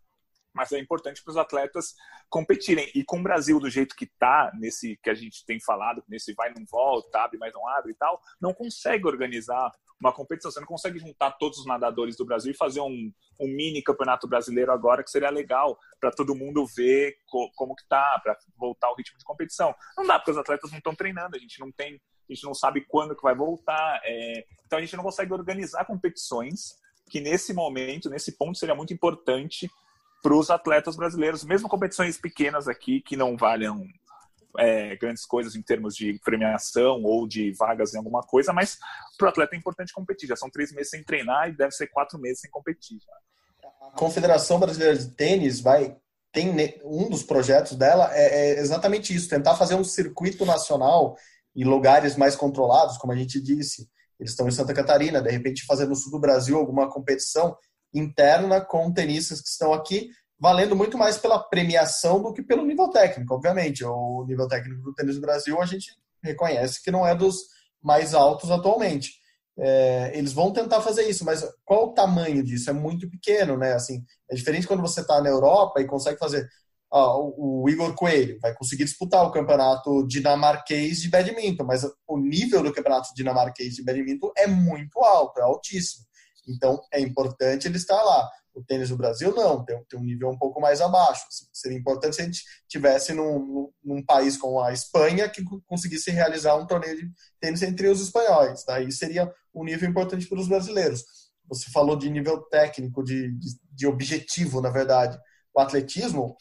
mas é importante para os atletas competirem. E com o Brasil do jeito que está, nesse que a gente tem falado, nesse vai, não volta, abre, mas não abre e tal, não consegue organizar uma competição. Você não consegue juntar todos os nadadores do Brasil e fazer um, um mini campeonato brasileiro agora, que seria legal para todo mundo ver co- como que tá, para voltar ao ritmo de competição. Não dá, porque os atletas não estão treinando, a gente não tem, a gente não sabe quando que vai voltar. É... Então a gente não consegue organizar competições que nesse momento, nesse ponto, seria muito importante para os atletas brasileiros, mesmo competições pequenas aqui, que não valham é, grandes coisas em termos de premiação ou de vagas em alguma coisa, mas para o atleta é importante competir. Já são três meses sem treinar e deve ser quatro meses sem competir. Já. a Confederação Brasileira de Tênis vai tem um dos projetos dela é, é exatamente isso, tentar fazer um circuito nacional em lugares mais controlados, como a gente disse. Eles estão em Santa Catarina, de repente fazer no sul do Brasil alguma competição interna com tenistas que estão aqui, valendo muito mais pela premiação do que pelo nível técnico, obviamente. O nível técnico do tênis do Brasil a gente reconhece que não é dos mais altos atualmente. É, eles vão tentar fazer isso, mas qual o tamanho disso? É muito pequeno, né? Assim, é diferente quando você está na Europa e consegue fazer... Ah, o Igor Coelho vai conseguir disputar o campeonato dinamarquês de badminton, mas o nível do campeonato dinamarquês de badminton é muito alto, é altíssimo. Então, é importante ele estar lá. O tênis do Brasil, não. Tem, tem um nível um pouco mais abaixo. Seria importante se a gente estivesse num, num país como a Espanha que conseguisse realizar um torneio de tênis entre os espanhóis. Daí seria um nível importante para os brasileiros. Você falou de nível técnico, de, de, de objetivo, na verdade. O atletismo...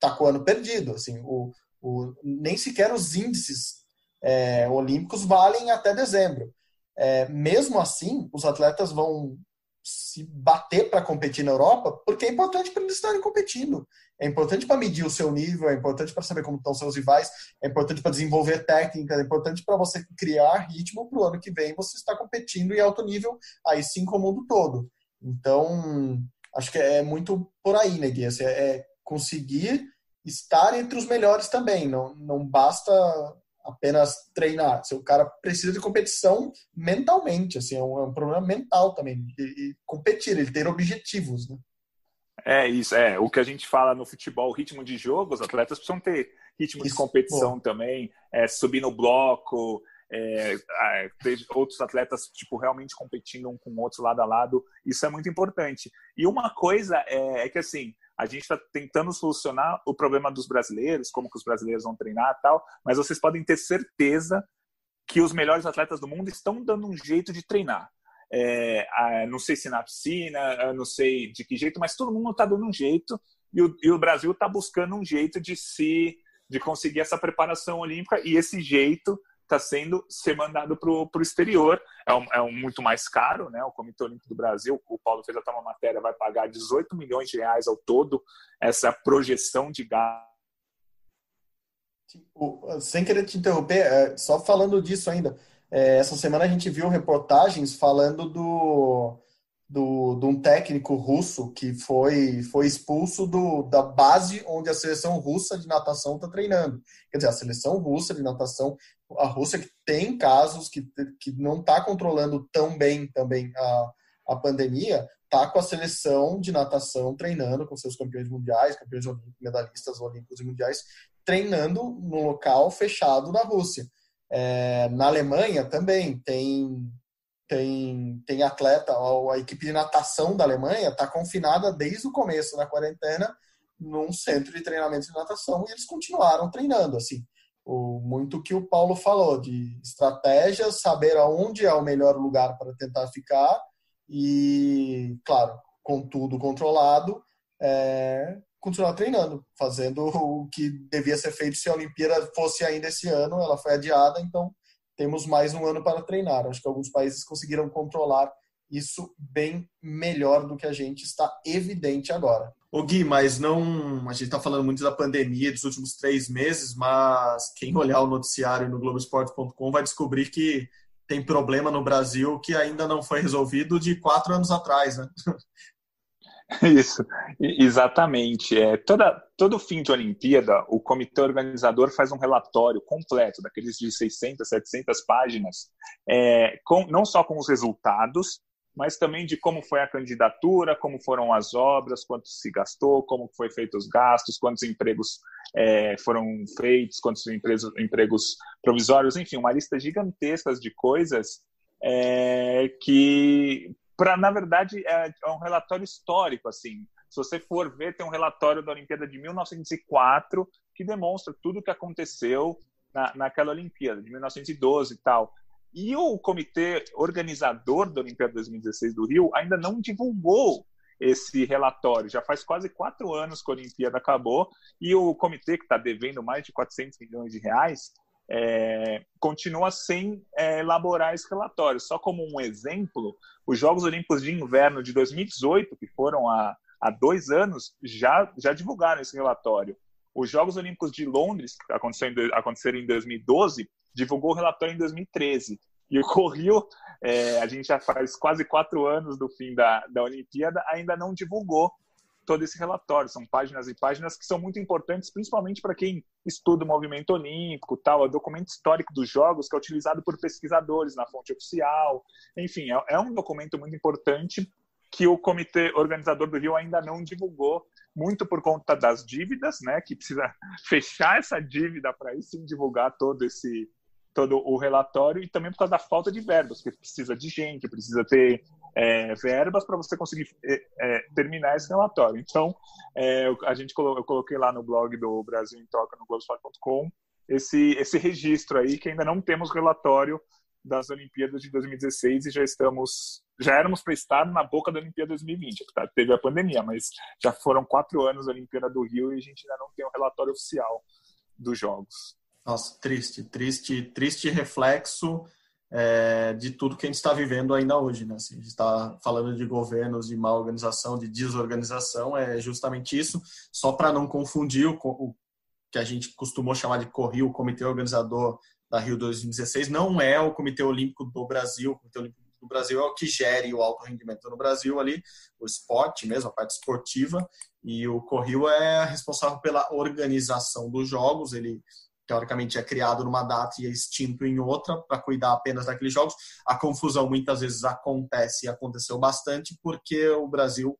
tá com o ano perdido, assim, o, o, nem sequer os índices é, olímpicos valem até dezembro. É, mesmo assim, os atletas vão se bater para competir na Europa, porque é importante para eles estarem competindo. É importante para medir o seu nível, é importante para saber como estão seus rivais, é importante para desenvolver técnicas, é importante para você criar ritmo para o ano que vem você estar competindo em alto nível, aí sim com o mundo todo. Então, acho que é muito por aí, né, Gui? Assim, é conseguir estar entre os melhores também. Não, não basta apenas treinar. O cara precisa de competição mentalmente. Assim, é um, é um problema mental também. E, e competir, ele ter objetivos. Né? É isso. É o que a gente fala no futebol, ritmo de jogo. Os atletas precisam ter ritmo isso, de competição pô. também. É, subir no bloco. É, ter outros atletas tipo, realmente competindo um com o outro lado a lado. Isso é muito importante. E uma coisa é, é que assim... A gente está tentando solucionar o problema dos brasileiros, como que os brasileiros vão treinar e tal, mas vocês podem ter certeza que os melhores atletas do mundo estão dando um jeito de treinar. É, não sei se na piscina, não sei de que jeito, mas todo mundo está dando um jeito e o, e o Brasil está buscando um jeito de, se, de conseguir essa preparação olímpica e esse jeito está sendo ser mandado para o exterior. É, um, é um muito mais caro, né? O Comitê Olímpico do Brasil, o Paulo fez até uma matéria, vai pagar dezoito milhões de reais ao todo, essa projeção de gasto. Sem querer te interromper, só falando disso ainda, essa semana a gente viu reportagens falando do, do, de um técnico russo que foi, foi expulso do, da base onde a seleção russa de natação está treinando. Quer dizer, a seleção russa de natação... A Rússia que tem casos que, que não está controlando tão bem também a, a pandemia, está com a seleção de natação treinando com seus campeões mundiais, campeões olímpicos, medalhistas olímpicos e mundiais, treinando num local fechado na Rússia. É, na Alemanha também tem, tem, tem atleta, a, a equipe de natação da Alemanha está confinada desde o começo da quarentena num centro de treinamento de natação e eles continuaram treinando, assim. O, muito que o Paulo falou de estratégia, saber aonde é o melhor lugar para tentar ficar e, claro, com tudo controlado, é, continuar treinando, fazendo o que devia ser feito se a Olimpíada fosse ainda esse ano, ela foi adiada, então temos mais um ano para treinar. Acho que alguns países conseguiram controlar isso bem melhor do que a gente, está evidente agora. Ô Gui, mas não... A gente está falando muito da pandemia dos últimos três meses, mas quem olhar o noticiário no globo esporte ponto com vai descobrir que tem problema no Brasil que ainda não foi resolvido de quatro anos atrás, né? Isso, exatamente. É, toda, todo fim de Olimpíada, o comitê organizador faz um relatório completo, daqueles de seiscentas, setecentas páginas, é, com, não só com os resultados, mas também de como foi a candidatura, como foram as obras, quanto se gastou, como foi feito os gastos, quantos empregos é, foram feitos, quantos empregos provisórios, enfim, uma lista gigantesca de coisas é, que, pra, na verdade, é, é um relatório histórico, assim. Se você for ver, tem um relatório da Olimpíada de mil novecentos e quatro que demonstra tudo o que aconteceu na, naquela Olimpíada, de mil novecentos e doze e tal. E o comitê organizador da Olimpíada dois mil e dezesseis do Rio ainda não divulgou esse relatório. Já faz quase quatro anos que a Olimpíada acabou e o comitê, que está devendo mais de quatrocentos milhões de reais, é, continua sem é, elaborar esse relatório. Só como um exemplo, os Jogos Olímpicos de Inverno de dois mil e dezoito, que foram a, há dois anos, já, já divulgaram esse relatório. Os Jogos Olímpicos de Londres, que aconteceram em dois mil e doze, divulgou o relatório em dois mil e treze. E o Corril, é, a gente já faz quase quatro anos do fim da, da Olimpíada, ainda não divulgou todo esse relatório. São páginas e páginas que são muito importantes, principalmente para quem estuda o movimento olímpico, tal, é documento histórico dos Jogos que é utilizado por pesquisadores na fonte oficial. Enfim, é, é um documento muito importante que o comitê organizador do Rio ainda não divulgou, muito por conta das dívidas, né, que precisa fechar essa dívida para aí sim divulgar todo esse... todo o relatório, e também por causa da falta de verbas, porque precisa de gente, precisa ter é, verbas para você conseguir é, é, terminar esse relatório. Então, é, a gente colo- eu coloquei lá no blog do Brasil em Toca, no globo esporte ponto com, esse, esse registro aí, que ainda não temos relatório das Olimpíadas de dois mil e dezesseis e já estamos, já éramos para estar na boca da Olimpíada dois mil e vinte, tá? Teve a pandemia, mas já foram quatro anos da Olimpíada do Rio e a gente ainda não tem um relatório oficial dos Jogos. Nossa, triste, triste, triste reflexo é, de tudo que a gente está vivendo ainda hoje, né? Assim, a gente está falando de governos, de má organização, de desorganização, é justamente isso. Só para não confundir o, o que a gente costumou chamar de Corril, o Comitê Organizador da Rio dois mil e dezesseis, não é o Comitê Olímpico do Brasil. O Comitê Olímpico do Brasil é o que gere o alto rendimento no Brasil ali, o esporte mesmo, a parte esportiva, e o Corril é responsável pela organização dos Jogos. Ele teoricamente é criado numa data e é extinto em outra para cuidar apenas daqueles jogos. A confusão muitas vezes acontece e aconteceu bastante porque o Brasil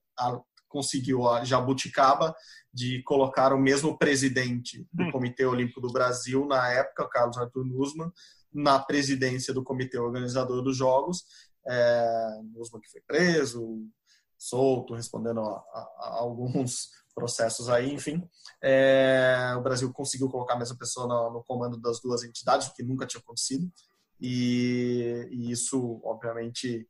conseguiu a jabuticaba de colocar o mesmo presidente do Comitê Olímpico do Brasil, na época, Carlos Arthur Nuzman, na presidência do Comitê Organizador dos Jogos. É, Nuzman que foi preso, solto, respondendo a, a, a alguns processos aí, enfim. É, o Brasil conseguiu colocar a mesma pessoa no, no comando das duas entidades, o que nunca tinha acontecido. E, e isso, obviamente,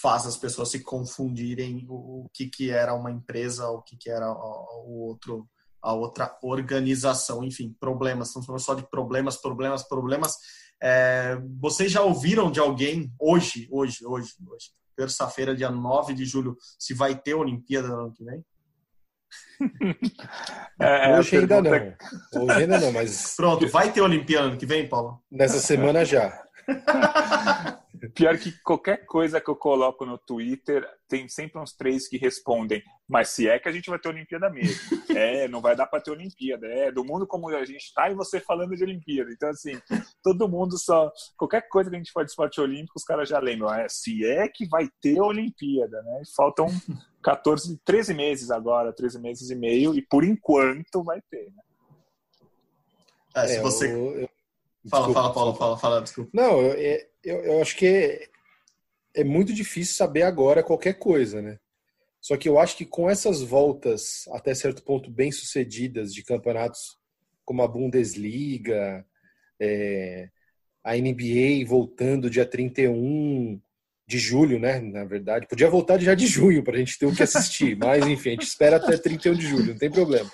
faz as pessoas se confundirem o, o que, que era uma empresa, o que, que era a, o outro, a outra organização. Enfim, problemas. Estamos falando só de problemas, problemas, problemas. É, vocês já ouviram de alguém hoje, hoje, hoje, hoje, terça-feira, dia nove de julho, se vai ter Olimpíada no ano que vem? É, hoje ainda não. É... Hoje ainda não, mas... Pronto, vai ter Olimpíada ano que vem, Paulo? Nessa semana já. Pior que qualquer coisa que eu coloco no Twitter, tem sempre uns três que respondem, mas se é que a gente vai ter Olimpíada mesmo. É, não vai dar para ter Olimpíada. É, do mundo como a gente está e você falando de Olimpíada. Então, assim, todo mundo só... Qualquer coisa que a gente fala de esporte olímpico, os caras já lembram. É, se é que vai ter Olimpíada, né? Faltam quatorze, treze meses agora, treze meses e meio, e por enquanto vai ter, né? É, se você... Eu, eu... Fala, desculpa, fala, Paulo, fala, fala, desculpa. Não, eu, eu, eu acho que é, é muito difícil saber agora qualquer coisa, né? Só que eu acho que com essas voltas, até certo ponto, bem-sucedidas de campeonatos como a Bundesliga, é, a N B A voltando dia trinta e um de julho, né? Na verdade, podia voltar já de junho para a gente ter o que assistir, mas enfim, a gente espera até trinta e um de julho, não tem problema.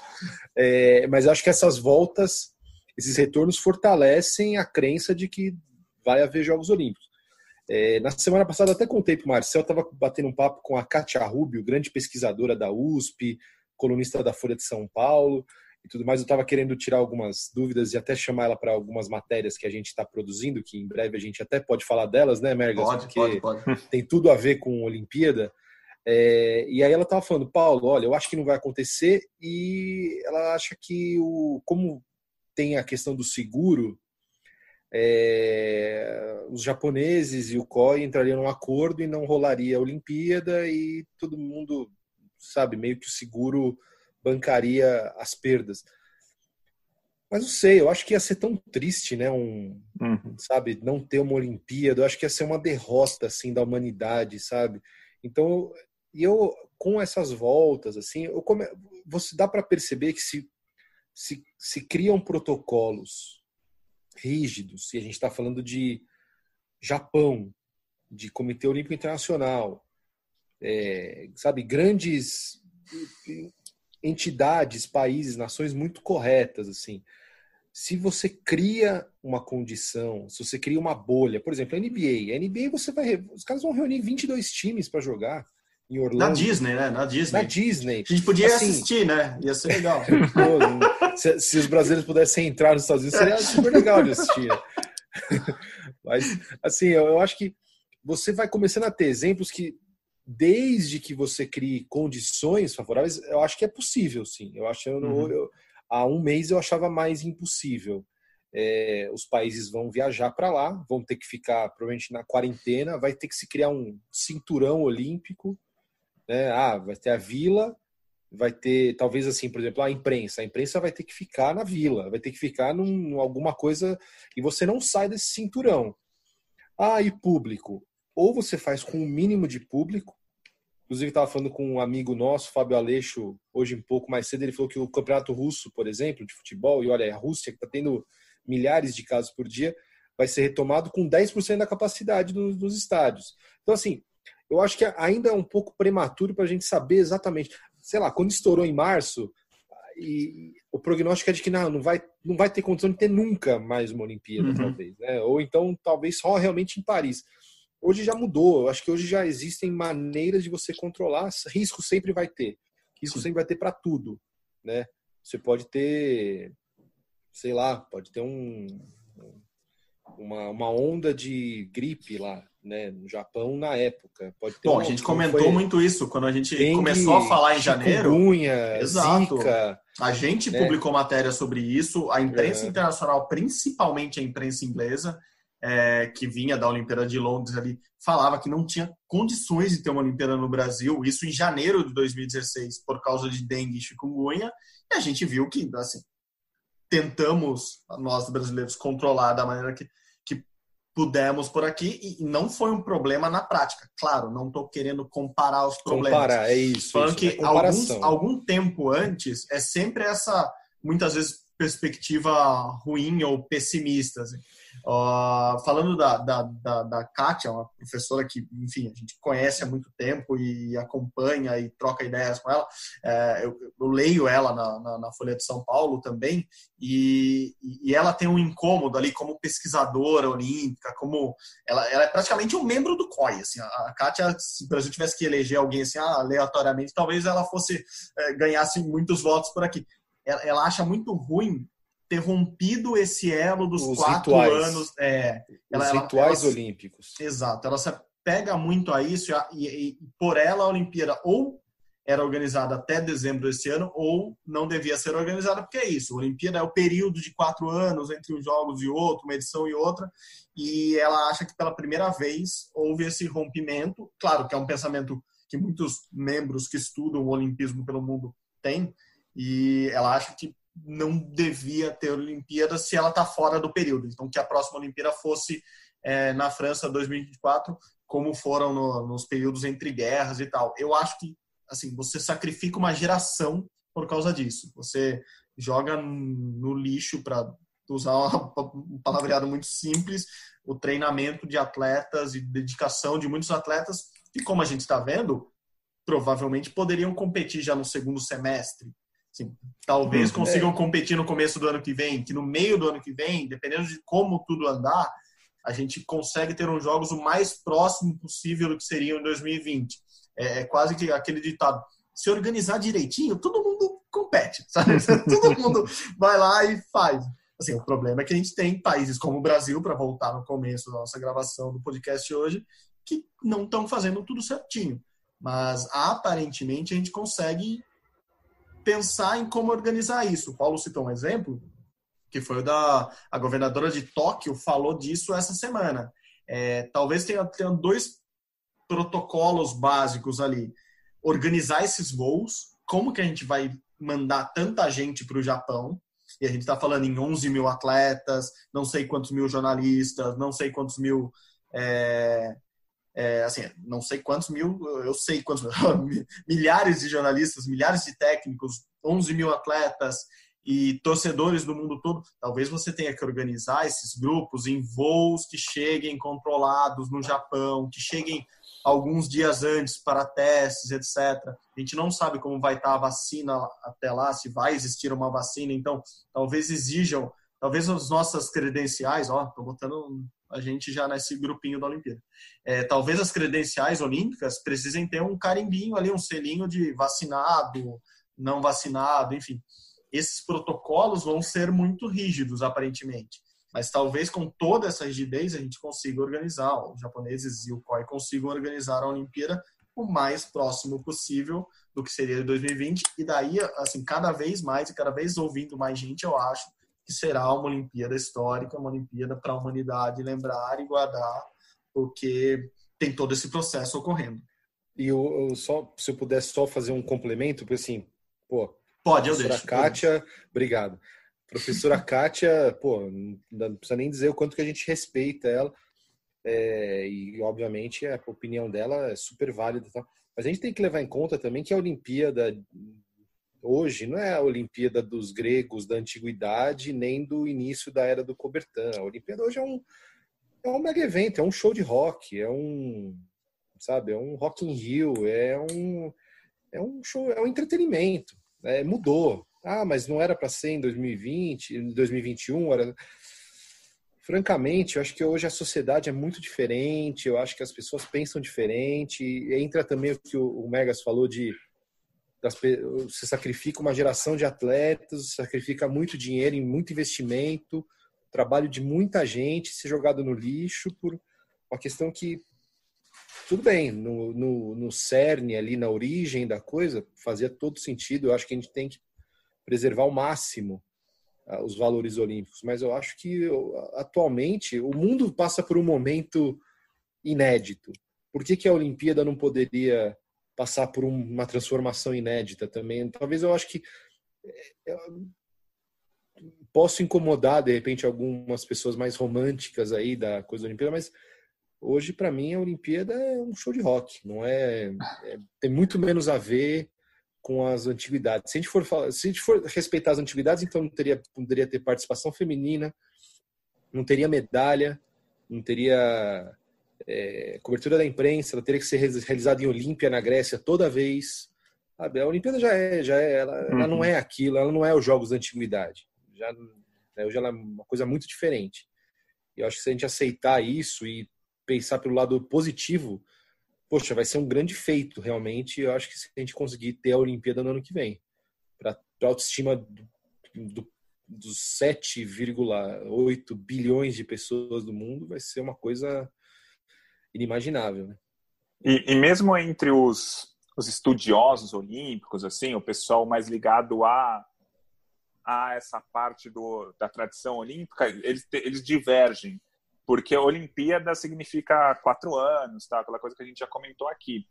É, mas acho que essas voltas... Esses retornos fortalecem a crença de que vai haver Jogos Olímpicos. É, na semana passada até contei para o Marcel, estava batendo um papo com a Katia Rubio, grande pesquisadora da U S P, colunista da Folha de São Paulo e tudo mais. Eu estava querendo tirar algumas dúvidas e até chamar ela para algumas matérias que a gente está produzindo, que em breve a gente até pode falar delas, né, Mergas? Pode, porque pode, pode. Tem tudo a ver com a Olimpíada. É, e aí ela estava falando, Paulo, olha, eu acho que não vai acontecer, e ela acha que o... como tem a questão do seguro, é, os japoneses e o C O I entrariam num acordo e não rolaria a Olimpíada, e todo mundo, sabe, meio que o seguro bancaria as perdas. Mas não sei, eu acho que ia ser tão triste, né, um, uhum. sabe, não ter uma Olimpíada, eu acho que ia ser uma derrota, assim, da humanidade, sabe? Então, e eu, com essas voltas, assim, eu come... você dá para perceber que se Se, se criam protocolos rígidos, e a gente está falando de Japão, de Comitê Olímpico Internacional, é, sabe, grandes entidades, países, nações muito corretas, assim. Se você cria uma condição, se você cria uma bolha, por exemplo, a N B A, a N B A você vai, os caras vão reunir vinte e dois times para jogar, em Orlando. Na Disney, né? Na Disney. Na Disney. A gente podia assim, assistir, né? Ia ser legal. se, se os brasileiros pudessem entrar nos Estados Unidos, seria super legal de assistir. Mas, assim, eu, eu acho que você vai começando a ter exemplos que, desde que você crie condições favoráveis, eu acho que é possível, sim. Eu acho, eu, uhum. eu, há um mês eu achava mais impossível. É, os países vão viajar para lá, vão ter que ficar provavelmente na quarentena, vai ter que se criar um cinturão olímpico, né? Ah, vai ter a vila, vai ter talvez assim, por exemplo, a imprensa, a imprensa vai ter que ficar na vila, vai ter que ficar num alguma coisa e você não sai desse cinturão. Ah, e público, ou você faz com o mínimo de público. Inclusive, estava falando com um amigo nosso, Fábio Aleixo, hoje um pouco mais cedo, ele falou que o campeonato russo, por exemplo, de futebol, e olha, é a Rússia que está tendo milhares de casos por dia, vai ser retomado com dez por cento da capacidade dos, dos estádios. Então, assim, eu acho que ainda é um pouco prematuro para a gente saber exatamente. Sei lá, quando estourou em março, e, e o prognóstico é de que não, não, vai, não vai ter condição de ter nunca mais uma Olimpíada, uhum. talvez. Né? Ou então, talvez só realmente em Paris. Hoje já mudou. Eu acho que hoje já existem maneiras de você controlar. Risco sempre vai ter. Risco Sim. sempre vai ter para tudo. Né? Você pode ter... sei lá, pode ter um, uma, uma onda de gripe lá, né, no Japão na época. Pode ter. Bom, um, a gente comentou foi... muito isso quando a gente dengue, começou a falar em janeiro. Exato. Zika, a gente né? publicou matéria sobre isso, a imprensa é. internacional, principalmente a imprensa inglesa, é, que vinha da Olimpíada de Londres ali, falava que não tinha condições de ter uma Olimpíada no Brasil, isso em janeiro de dois mil e dezesseis, por causa de dengue e chikungunya, e a gente viu que, assim, tentamos, nós brasileiros, controlar da maneira que, que pudemos por aqui e não foi um problema na prática. Claro, não estou querendo comparar os problemas. Comparar, é isso. Falando isso, que é alguns, algum tempo antes, é sempre essa, muitas vezes, perspectiva ruim ou pessimista. Assim. Uh, falando da, da, da, da Katia, uma professora que, enfim, a gente conhece há muito tempo e acompanha e troca ideias com ela, é, eu, eu leio ela na, na, na Folha de São Paulo também e, e ela tem um incômodo ali como pesquisadora olímpica, como ela, ela é praticamente um membro do C O I, assim, a Katia, se o Brasil tivesse que eleger alguém assim, aleatoriamente, talvez ela fosse é, ganhasse muitos votos por aqui. Ela, ela acha muito ruim ter rompido esse elo dos Os quatro rituais. anos. É, ela, Os ela, rituais ela, olímpicos. Exato. Ela se apega muito a isso e, e, e por ela a Olimpíada ou era organizada até dezembro desse ano ou não devia ser organizada, porque é isso. A Olimpíada é o período de quatro anos entre um jogo e outro, uma edição e outra. E ela acha que pela primeira vez houve esse rompimento. Claro que é um pensamento que muitos membros que estudam o olimpismo pelo mundo têm. E ela acha que não devia ter Olimpíada se ela está fora do período. Então, que a próxima Olimpíada fosse é, na França dois mil e vinte e quatro, como foram no, nos períodos entre guerras e tal. Eu acho que, assim, você sacrifica uma geração por causa disso. Você joga no lixo, para usar um palavreado muito simples, o treinamento de atletas e dedicação de muitos atletas que, como a gente está vendo, provavelmente poderiam competir já no segundo semestre. Sim. Talvez consigam é. competir no começo do ano que vem, que no meio do ano que vem, dependendo de como tudo andar, a gente consegue ter uns jogos o mais próximo possível do que seriam em dois mil e vinte. É, é quase que aquele ditado, se organizar direitinho, todo mundo compete, sabe? Todo mundo vai lá e faz. Assim, o problema é que a gente tem países como o Brasil, para voltar no começo da nossa gravação do podcast hoje, que não estão fazendo tudo certinho. Mas, aparentemente, a gente consegue pensar em como organizar isso. O Paulo citou um exemplo, que foi o da a governadora de Tóquio, falou disso essa semana. É, talvez tenha, tenha dois protocolos básicos ali. Organizar esses voos, como que a gente vai mandar tanta gente para o Japão, e a gente está falando em onze mil atletas, não sei quantos mil jornalistas, não sei quantos mil... É... É, assim, não sei quantos mil, eu sei quantos mil, milhares de jornalistas, milhares de técnicos, onze mil atletas e torcedores do mundo todo. Talvez você tenha que organizar esses grupos em voos que cheguem controlados no Japão, que cheguem alguns dias antes para testes, etcétera. A gente não sabe como vai estar a vacina até lá, se vai existir uma vacina. Então, talvez exijam, talvez as nossas credenciais, ó, tô botando a gente já nesse grupinho da Olimpíada. É, talvez as credenciais olímpicas precisem ter um carimbinho ali, um selinho de vacinado, não vacinado, enfim. Esses protocolos vão ser muito rígidos, aparentemente. Mas talvez com toda essa rigidez a gente consiga organizar, os japoneses e o C O I consigam organizar a Olimpíada o mais próximo possível do que seria dois mil e vinte. E daí, assim, cada vez mais e cada vez ouvindo mais gente, eu acho que será uma Olimpíada histórica, uma Olimpíada para a humanidade lembrar e guardar, porque tem todo esse processo ocorrendo. E eu, eu só, se eu pudesse só fazer um complemento, porque assim, pô... Pode, eu deixo. Professora Kátia, obrigado. Professora Kátia, pô, não precisa nem dizer o quanto que a gente respeita ela. É, e, obviamente, a opinião dela é super válida. Tá? Mas a gente tem que levar em conta também que a Olimpíada hoje não é a Olimpíada dos gregos da Antiguidade, nem do início da Era do Cobertã. A Olimpíada hoje é um, é um mega evento, é um show de rock, é um, sabe, é um Rock in Rio, é um, é um show, é um entretenimento. É, mudou. Ah, mas não era para ser em dois mil e vinte, em dois mil e vinte e um. Era... Francamente, eu acho que hoje a sociedade é muito diferente, eu acho que as pessoas pensam diferente. E entra também o que o Megas falou de das, você sacrifica uma geração de atletas, sacrifica muito dinheiro e muito investimento, trabalho de muita gente ser jogado no lixo por uma questão que, tudo bem, no, no, no cerne ali, na origem da coisa, fazia todo sentido. Eu acho que a gente tem que preservar ao máximo uh, os valores olímpicos. Mas eu acho que, eu, atualmente, o mundo passa por um momento inédito. Por que que a Olimpíada não poderia passar por um, uma transformação inédita também? Talvez eu acho que... Eu posso incomodar, de repente, algumas pessoas mais românticas aí da coisa da Olimpíada, mas... Hoje, para mim, a Olimpíada é um show de rock. Não é, é, tem muito menos a ver com as antiguidades. Se a gente for, falar, se a gente for respeitar as antiguidades, então não teria, poderia ter participação feminina, não teria medalha, não teria é, cobertura da imprensa, ela teria que ser realizada em Olímpia, na Grécia, toda vez. Sabe? A Olimpíada já é, já é ela, uhum. ela não é aquilo, ela não é os Jogos da Antiguidade. Já, né, hoje ela é uma coisa muito diferente. E eu acho que se a gente aceitar isso e pensar pelo lado positivo, poxa, vai ser um grande feito, realmente. Eu acho que se a gente conseguir ter a Olimpíada no ano que vem, para a autoestima do, do, dos sete vírgula oito bilhões de pessoas do mundo, vai ser uma coisa inimaginável. Né? E, e mesmo entre os, os estudiosos olímpicos, assim, o pessoal mais ligado a, a essa parte do, da tradição olímpica, eles, eles divergem. Porque a Olimpíada significa quatro anos, tá? Aquela coisa que a gente já comentou aqui.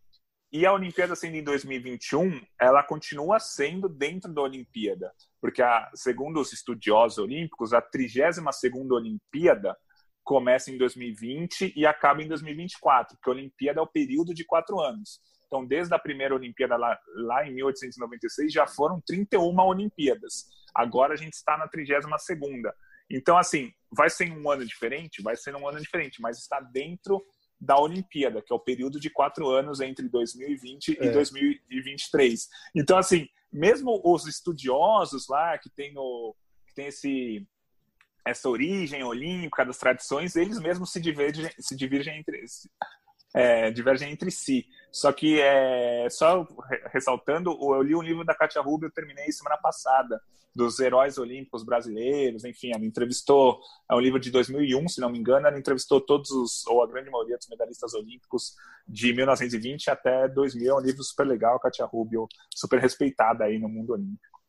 E a Olimpíada sendo em dois mil e vinte e um, ela continua sendo dentro da Olimpíada. Porque, a, segundo os estudiosos olímpicos, a trigésima segunda Olimpíada começa em dois mil e vinte e acaba em dois mil e vinte e quatro, porque a Olimpíada é o período de quatro anos. Então, desde a primeira Olimpíada lá, lá em mil oitocentos e noventa e seis, já foram trinta e uma Olimpíadas. Agora a gente está na trigésima segunda. Então, assim, vai ser um ano diferente? Vai ser um ano diferente, mas está dentro da Olimpíada, que é o período de quatro anos entre dois mil e vinte é. e dois mil e vinte e três. Então, assim, mesmo os estudiosos lá que tem, o, que tem esse, essa origem olímpica das tradições, eles mesmos se divergem, se divergem, entre, é, divergem entre si. Só que, é, só ressaltando, eu li um livro da Katia Rubio, eu terminei semana passada, dos heróis olímpicos brasileiros, enfim, ela entrevistou, é um livro de dois mil e um, se não me engano, ela entrevistou todos os, ou a grande maioria dos medalhistas olímpicos de mil novecentos e vinte até dois mil, é um livro super legal, Katia Rubio, super respeitada aí no mundo olímpico.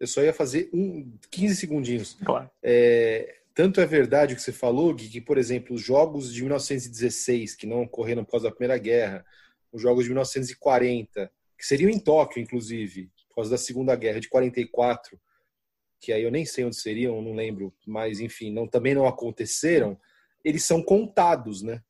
Eu só ia fazer um, quinze segundinhos. Claro. É, tanto é verdade o que você falou, Gui, que, por exemplo, os Jogos de mil novecentos e dezesseis, que não ocorreram por causa da Primeira Guerra, os Jogos de mil novecentos e quarenta, que seriam em Tóquio, inclusive, por causa da Segunda Guerra, de quarenta e quatro, que aí eu nem sei onde seriam, não lembro, mas enfim, não, também não aconteceram, eles são contados, né?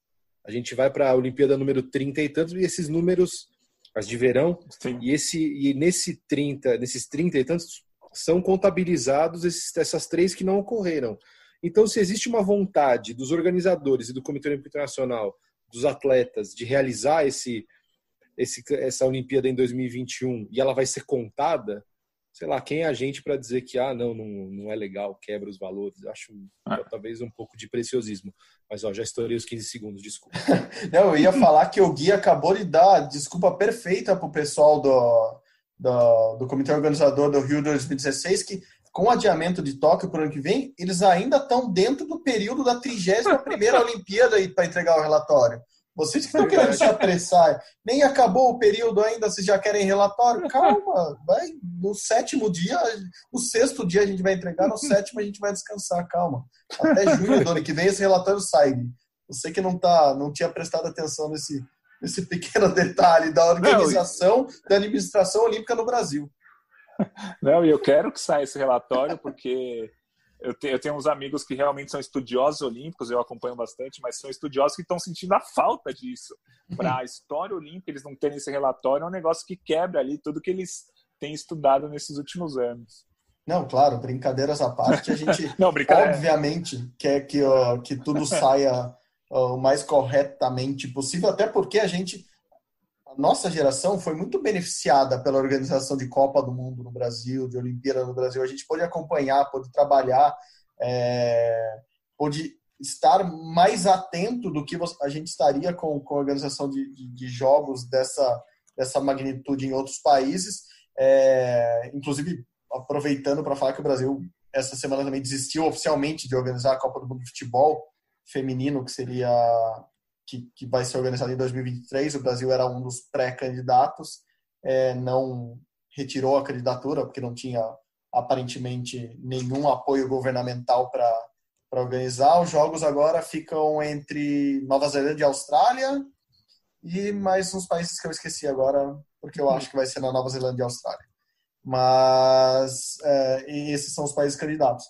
A gente vai para a Olimpíada número trinta e tantos, e esses números, as de verão, Sim. e, esse, e nesse trinta, nesses trinta e tantos, são contabilizados esses, essas três que não ocorreram. Então, se existe uma vontade dos organizadores e do Comitê Olímpico Internacional, dos atletas, de realizar esse, esse, essa Olimpíada em dois mil e vinte e um e ela vai ser contada, sei lá, quem é a gente para dizer que ah, não, não, não é legal, quebra os valores. Acho ah. talvez um pouco de preciosismo. Mas ó, já estourei os quinze segundos, desculpa. Não, eu ia falar que o Gui acabou de dar desculpa perfeita para o pessoal do, do, do comitê organizador do Rio dois mil e dezesseis, que com o adiamento de Tóquio para o ano que vem, eles ainda estão dentro do período da trigésima primeira Olimpíada para entregar o relatório. Vocês que estão querendo se apressar, nem acabou o período ainda, vocês já querem relatório? Calma, vai, no sétimo dia, no sexto dia a gente vai entregar, no sétimo a gente vai descansar, calma. Até junho do ano que vem esse relatório sai. Você que não, tá, não tinha prestado atenção nesse, nesse pequeno detalhe da organização da administração olímpica no Brasil. Não, e eu quero que saia esse relatório, porque... Eu tenho uns amigos que realmente são estudiosos olímpicos, eu acompanho bastante, mas são estudiosos que estão sentindo a falta disso. Para a história olímpica, eles não terem esse relatório, é um negócio que quebra ali tudo que eles têm estudado nesses últimos anos. Não, claro, brincadeiras à parte, a gente não, obviamente quer que, uh, que tudo saia uh, o mais corretamente possível, até porque a gente, a nossa geração foi muito beneficiada pela organização de Copa do Mundo no Brasil, de Olimpíada no Brasil. A gente pôde acompanhar, pôde trabalhar, é, pôde estar mais atento do que a gente estaria com, com a organização de, de, de jogos dessa, dessa magnitude em outros países. É, inclusive, aproveitando para falar que o Brasil, essa semana também desistiu oficialmente de organizar a Copa do Mundo de Futebol Feminino, que seria... Que, que vai ser organizado em dois mil e vinte e três, o Brasil era um dos pré-candidatos, é, não retirou a candidatura, porque não tinha, aparentemente, nenhum apoio governamental para organizar. Os jogos agora ficam entre Nova Zelândia e Austrália, e mais uns países que eu esqueci agora, porque eu acho que vai ser na Nova Zelândia e Austrália. Mas é, esses são os países candidatos.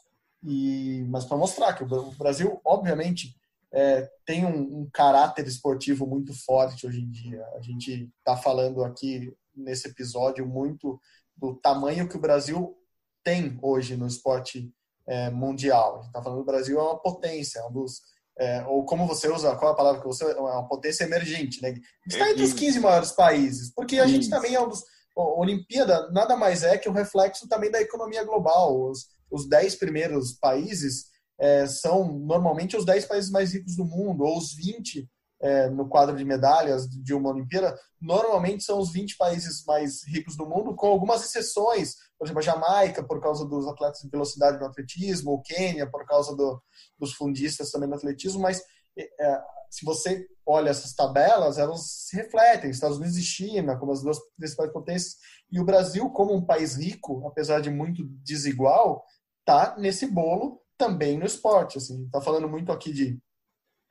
E, mas para mostrar que o Brasil, obviamente... É, tem um, um caráter esportivo muito forte hoje em dia. A gente está falando aqui nesse episódio muito do tamanho que o Brasil tem hoje no esporte é, mundial. A gente está falando que o Brasil é uma potência, um dos, é, ou como você usa, qual é a palavra que você usa? É uma potência emergente, né? Está entre os quinze maiores países, porque a gente também é um dos... A Olimpíada nada mais é que um reflexo também da economia global. Os, os dez primeiros países... É, são normalmente os dez países mais ricos do mundo, ou os vinte é, no quadro de medalhas de uma Olimpíada, normalmente são os vinte países mais ricos do mundo, com algumas exceções, por exemplo, a Jamaica, por causa dos atletas de velocidade no atletismo, o Quênia, por causa do, dos fundistas também no atletismo, mas é, se você olha essas tabelas, elas se refletem, Estados Unidos e China, como as duas principais potências, e o Brasil, como um país rico, apesar de muito desigual, está nesse bolo, também no esporte. Assim, está falando muito aqui de,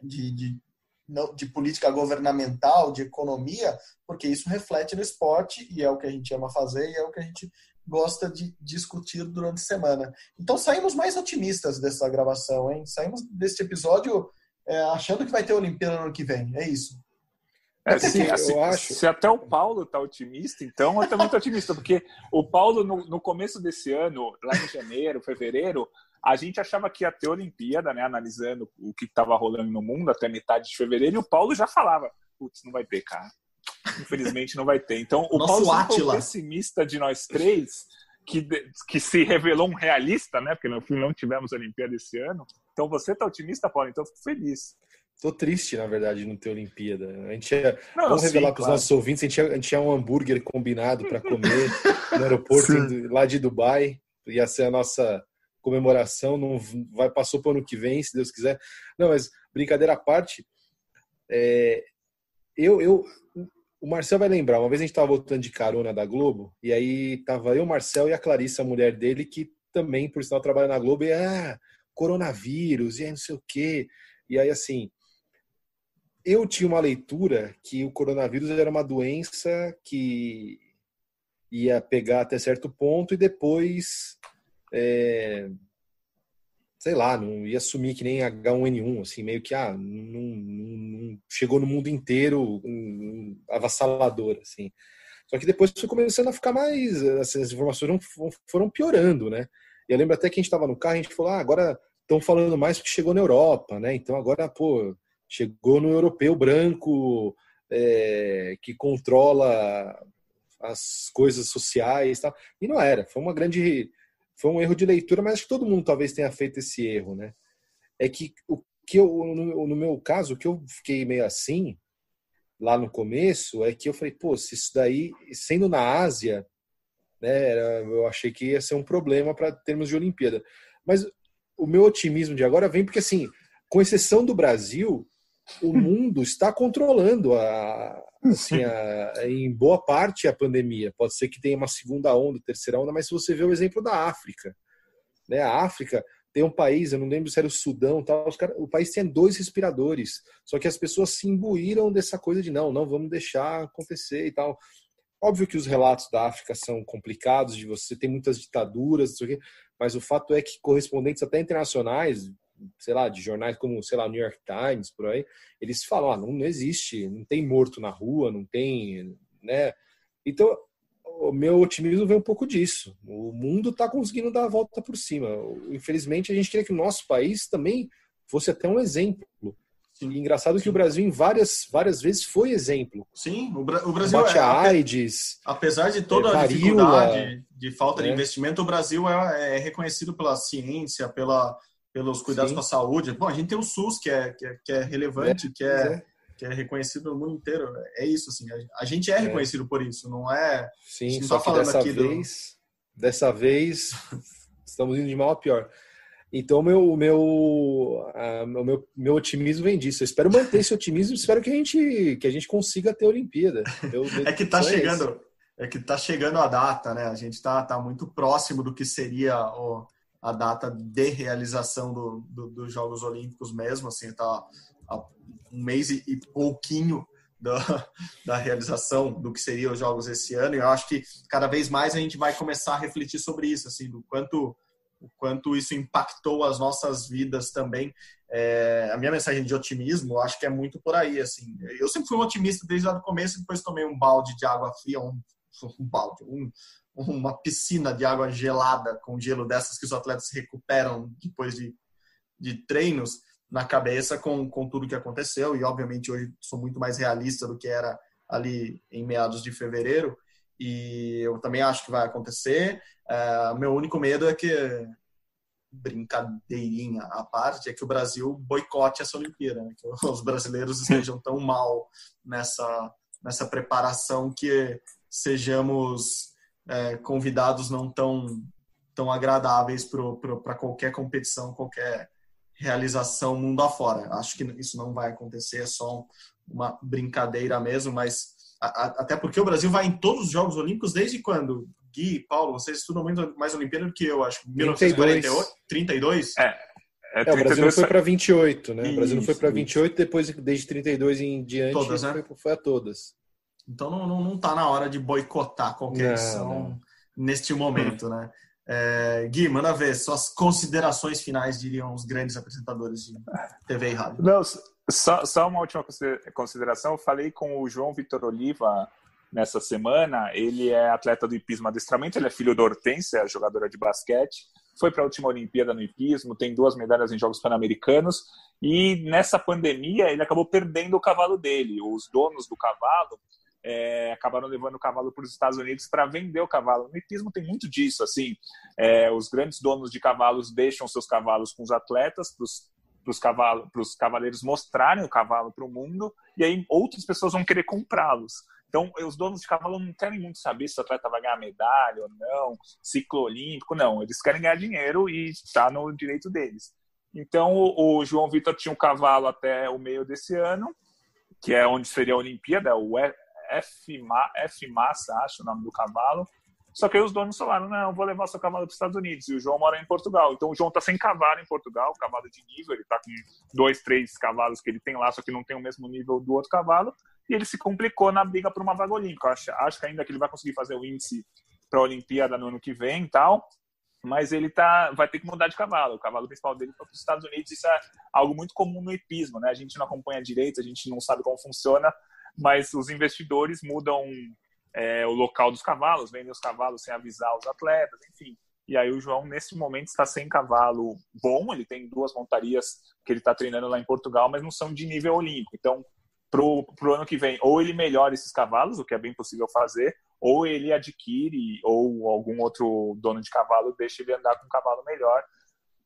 de, de, de política governamental, de economia, porque isso reflete no esporte e é o que a gente ama fazer e é o que a gente gosta de discutir durante a semana. Então saímos mais otimistas dessa gravação, hein? Saímos deste episódio é, achando que vai ter Olimpíada no ano que vem. É isso. É, sim, eu se, acho. Se até o Paulo está otimista, então eu também estou otimista, porque o Paulo, no, no começo desse ano, lá em janeiro, fevereiro, a gente achava que ia ter Olimpíada, né, analisando o que estava rolando no mundo até metade de fevereiro, e o Paulo já falava, putz, não vai ter, cara. Infelizmente não vai ter. Então o Nosso Paulo Átila. Foi o pessimista de nós três, que, que se revelou um realista, né, porque no fim não tivemos Olimpíada esse ano. Então você está otimista, Paulo? Então eu fico feliz. Tô triste, na verdade, não ter Olimpíada. A gente ia... não, Vamos sim, revelar para os claro. nossos ouvintes, a gente, ia, a gente ia um hambúrguer combinado para comer no aeroporto sim. lá de Dubai. Ia ser a nossa comemoração. Não vai, passou para o ano que vem, se Deus quiser. Não, mas brincadeira à parte, é, eu, eu, o Marcel vai lembrar. Uma vez a gente estava voltando de carona da Globo e aí tava eu, o Marcel e a Clarissa, a mulher dele, que também, por sinal, trabalha na Globo. E ah, coronavírus, e aí não sei o quê. E aí, assim... Eu tinha uma leitura que o coronavírus era uma doença que ia pegar até certo ponto e depois, é, sei lá, não ia sumir que nem agá um ene um, assim, meio que ah, não, não, chegou no mundo inteiro um, avassalador, assim. Só que depois foi começando a ficar mais, assim, as informações foram piorando, né? E eu lembro até que a gente estava no carro, a gente falou, ah, agora estão falando mais porque chegou na Europa, né? Então agora, pô... Chegou no europeu branco, é, que controla as coisas sociais e tal. E não era. Foi uma grande... Foi um erro de leitura, mas acho que todo mundo talvez tenha feito esse erro, né? É que, o que eu, no meu caso, o que eu fiquei meio assim, lá no começo, é que eu falei, pô, se isso daí, sendo na Ásia, né, eu achei que ia ser um problema para termos de Olimpíada. Mas o meu otimismo de agora vem porque, assim, com exceção do Brasil, o mundo está controlando, a, assim, a, em boa parte, a pandemia. Pode ser que tenha uma segunda onda, terceira onda, mas se você vê o exemplo da África, né? A África tem um país, eu não lembro se era o Sudão, tal, os cara, o país tem dois respiradores, só que as pessoas se imbuíram dessa coisa de não, não vamos deixar acontecer e tal. Óbvio que os relatos da África são complicados, de você tem muitas ditaduras, não sei o quê, mas o fato é que correspondentes até internacionais, sei lá, de jornais como, sei lá, New York Times, por aí, eles falam, ah, não, não existe, não tem morto na rua, não tem, né? Então, o meu otimismo vem um pouco disso. O mundo está conseguindo dar a volta por cima. Infelizmente, a gente queria que o nosso país também fosse até um exemplo. E engraçado Sim. que o Brasil, em várias, várias vezes, foi exemplo. Sim, o, Bra- o Brasil é... a AIDS, apesar de toda é, a dificuldade, varíola, de falta de é. investimento, o Brasil é, é reconhecido pela ciência, pela... pelos cuidados Sim. com a saúde. Bom, a gente tem o SUS, que é, que é, que é relevante, é, que, é, é. que é reconhecido no mundo inteiro. É isso, assim. A gente é reconhecido é. por isso, não é... Sim, a gente não só tá falando dessa aqui vez... Do... Dessa vez, estamos indo de mal a pior. Então, meu, meu, uh, meu, meu otimismo vem disso. Eu espero manter esse otimismo, espero que a gente, que a gente consiga ter a Olimpíada. Eu, é que tá chegando, é, é que tá chegando a data, né? A gente tá, tá muito próximo do que seria... o a data de realização do, do, dos Jogos Olímpicos mesmo, assim, tá um mês e, e pouquinho da, da realização do que seriam os Jogos esse ano, e eu acho que cada vez mais a gente vai começar a refletir sobre isso, assim, do quanto, o quanto isso impactou as nossas vidas também. É, a minha mensagem de otimismo, eu acho que é muito por aí, assim. Eu sempre fui um otimista desde lá do começo, depois tomei um balde de água fria, um, um balde, um... uma piscina de água gelada com gelo dessas que os atletas recuperam depois de, de treinos na cabeça com, com tudo que aconteceu. E, obviamente, hoje sou muito mais realista do que era ali em meados de fevereiro. E eu também acho que vai acontecer. Uh, meu único medo é que, brincadeirinha à parte, é que o Brasil boicote essa Olimpíada, né? Que os brasileiros estejam tão mal nessa, nessa preparação que sejamos... É, convidados não tão, tão agradáveis para qualquer competição, qualquer realização mundo afora. Acho que isso não vai acontecer, é só uma brincadeira mesmo, mas a, a, até porque o Brasil vai em todos os Jogos Olímpicos desde quando? Gui, Paulo, vocês estudam muito mais Olimpíada do que eu, acho. mil novecentos e quarenta e oito? trinta e dois? É, é, trinta e dois. É, o Brasil não foi para vinte e oito, né? Isso, o Brasil não foi para vinte e oito, depois desde trinta e dois em diante todas, né? foi, foi a todas. Então, não, não, não tá na hora de boicotar qualquer edição neste momento, né? É, Gui, manda ver, suas considerações finais, diriam os grandes apresentadores de T V e rádio. Não, só, só uma última consideração. Eu falei com o João Vitor Oliva nessa semana. Ele é atleta do hipismo adestramento, ele é filho da Hortência, jogadora de basquete. Foi para a última Olimpíada no hipismo, tem duas medalhas em Jogos Pan-Americanos, e nessa pandemia ele acabou perdendo o cavalo dele. Os donos do cavalo É, acabaram levando o cavalo para os Estados Unidos para vender o cavalo. No hipismo tem muito disso, assim, é, os grandes donos de cavalos deixam seus cavalos com os atletas, para os cavaleiros mostrarem o cavalo para o mundo, e aí outras pessoas vão querer comprá-los. Então, os donos de cavalo não querem muito saber se o atleta vai ganhar medalha ou não, ciclo olímpico, não. Eles querem ganhar dinheiro e está no direito deles. Então, o, o João Vitor tinha um cavalo até o meio desse ano, que é onde seria a Olimpíada, o F Massa, acho o nome do cavalo. Só que aí os donos falaram, não, vou levar seu cavalo para os Estados Unidos. E o João mora em Portugal. Então o João está sem cavalo em Portugal, cavalo de nível. Ele está com dois, três cavalos que ele tem lá, só que não tem o mesmo nível do outro cavalo. E ele se complicou na briga por uma vaga olímpica. Acho, acho que ainda que ele vai conseguir fazer o índice para a Olimpíada no ano que vem e tal. Mas ele tá, vai ter que mudar de cavalo. O cavalo principal dele foi para os Estados Unidos. Isso é algo muito comum no hipismo, né? A gente não acompanha direito, a gente não sabe como funciona. Mas os investidores mudam é, o local dos cavalos, vendem os cavalos sem avisar os atletas, enfim. E aí o João, nesse momento, está sem cavalo bom. Ele tem duas montarias que ele está treinando lá em Portugal, mas não são de nível olímpico. Então, pro, pro ano que vem, ou ele melhora esses cavalos, o que é bem possível fazer, ou ele adquire, ou algum outro dono de cavalo deixa ele andar com um cavalo melhor.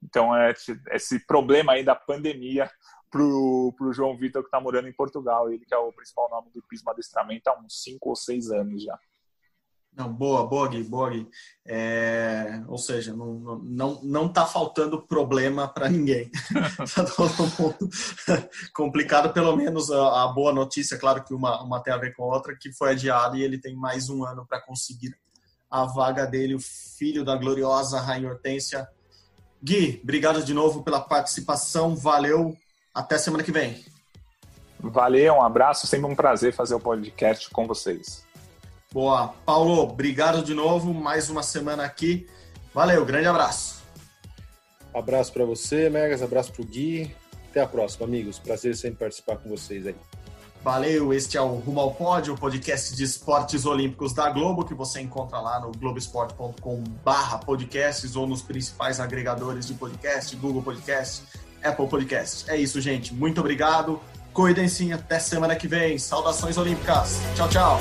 Então, é esse problema aí da pandemia para o João Vitor, que está morando em Portugal, ele que é o principal nome do Prisma Adestramento há uns cinco ou seis anos já. Não, boa, boa, Gui, boa, Gui. É, ou seja, não está não, não tá faltando problema para ninguém. Está todo mundo complicado, pelo menos a, a boa notícia, claro que uma, uma tem a ver com a outra, que foi adiada e ele tem mais um ano para conseguir a vaga dele, o filho da gloriosa Rainha Hortência. Gui, obrigado de novo pela participação, valeu, até semana que vem. Valeu, um abraço, sempre um prazer fazer o podcast com vocês. Boa. Paulo, obrigado de novo, mais uma semana aqui. Valeu, grande abraço. Abraço para você, Merguiz, abraço para o Gui. Até a próxima, amigos. Prazer sempre participar com vocês aí. Valeu, este é o Rumo ao Pódio, o podcast de esportes olímpicos da Globo, que você encontra lá no globoesporte ponto com barra podcasts ou nos principais agregadores de podcast, Google Podcast, Apple Podcast. É isso, gente. Muito obrigado. Cuidem-se, até semana que vem. Saudações olímpicas. Tchau, tchau.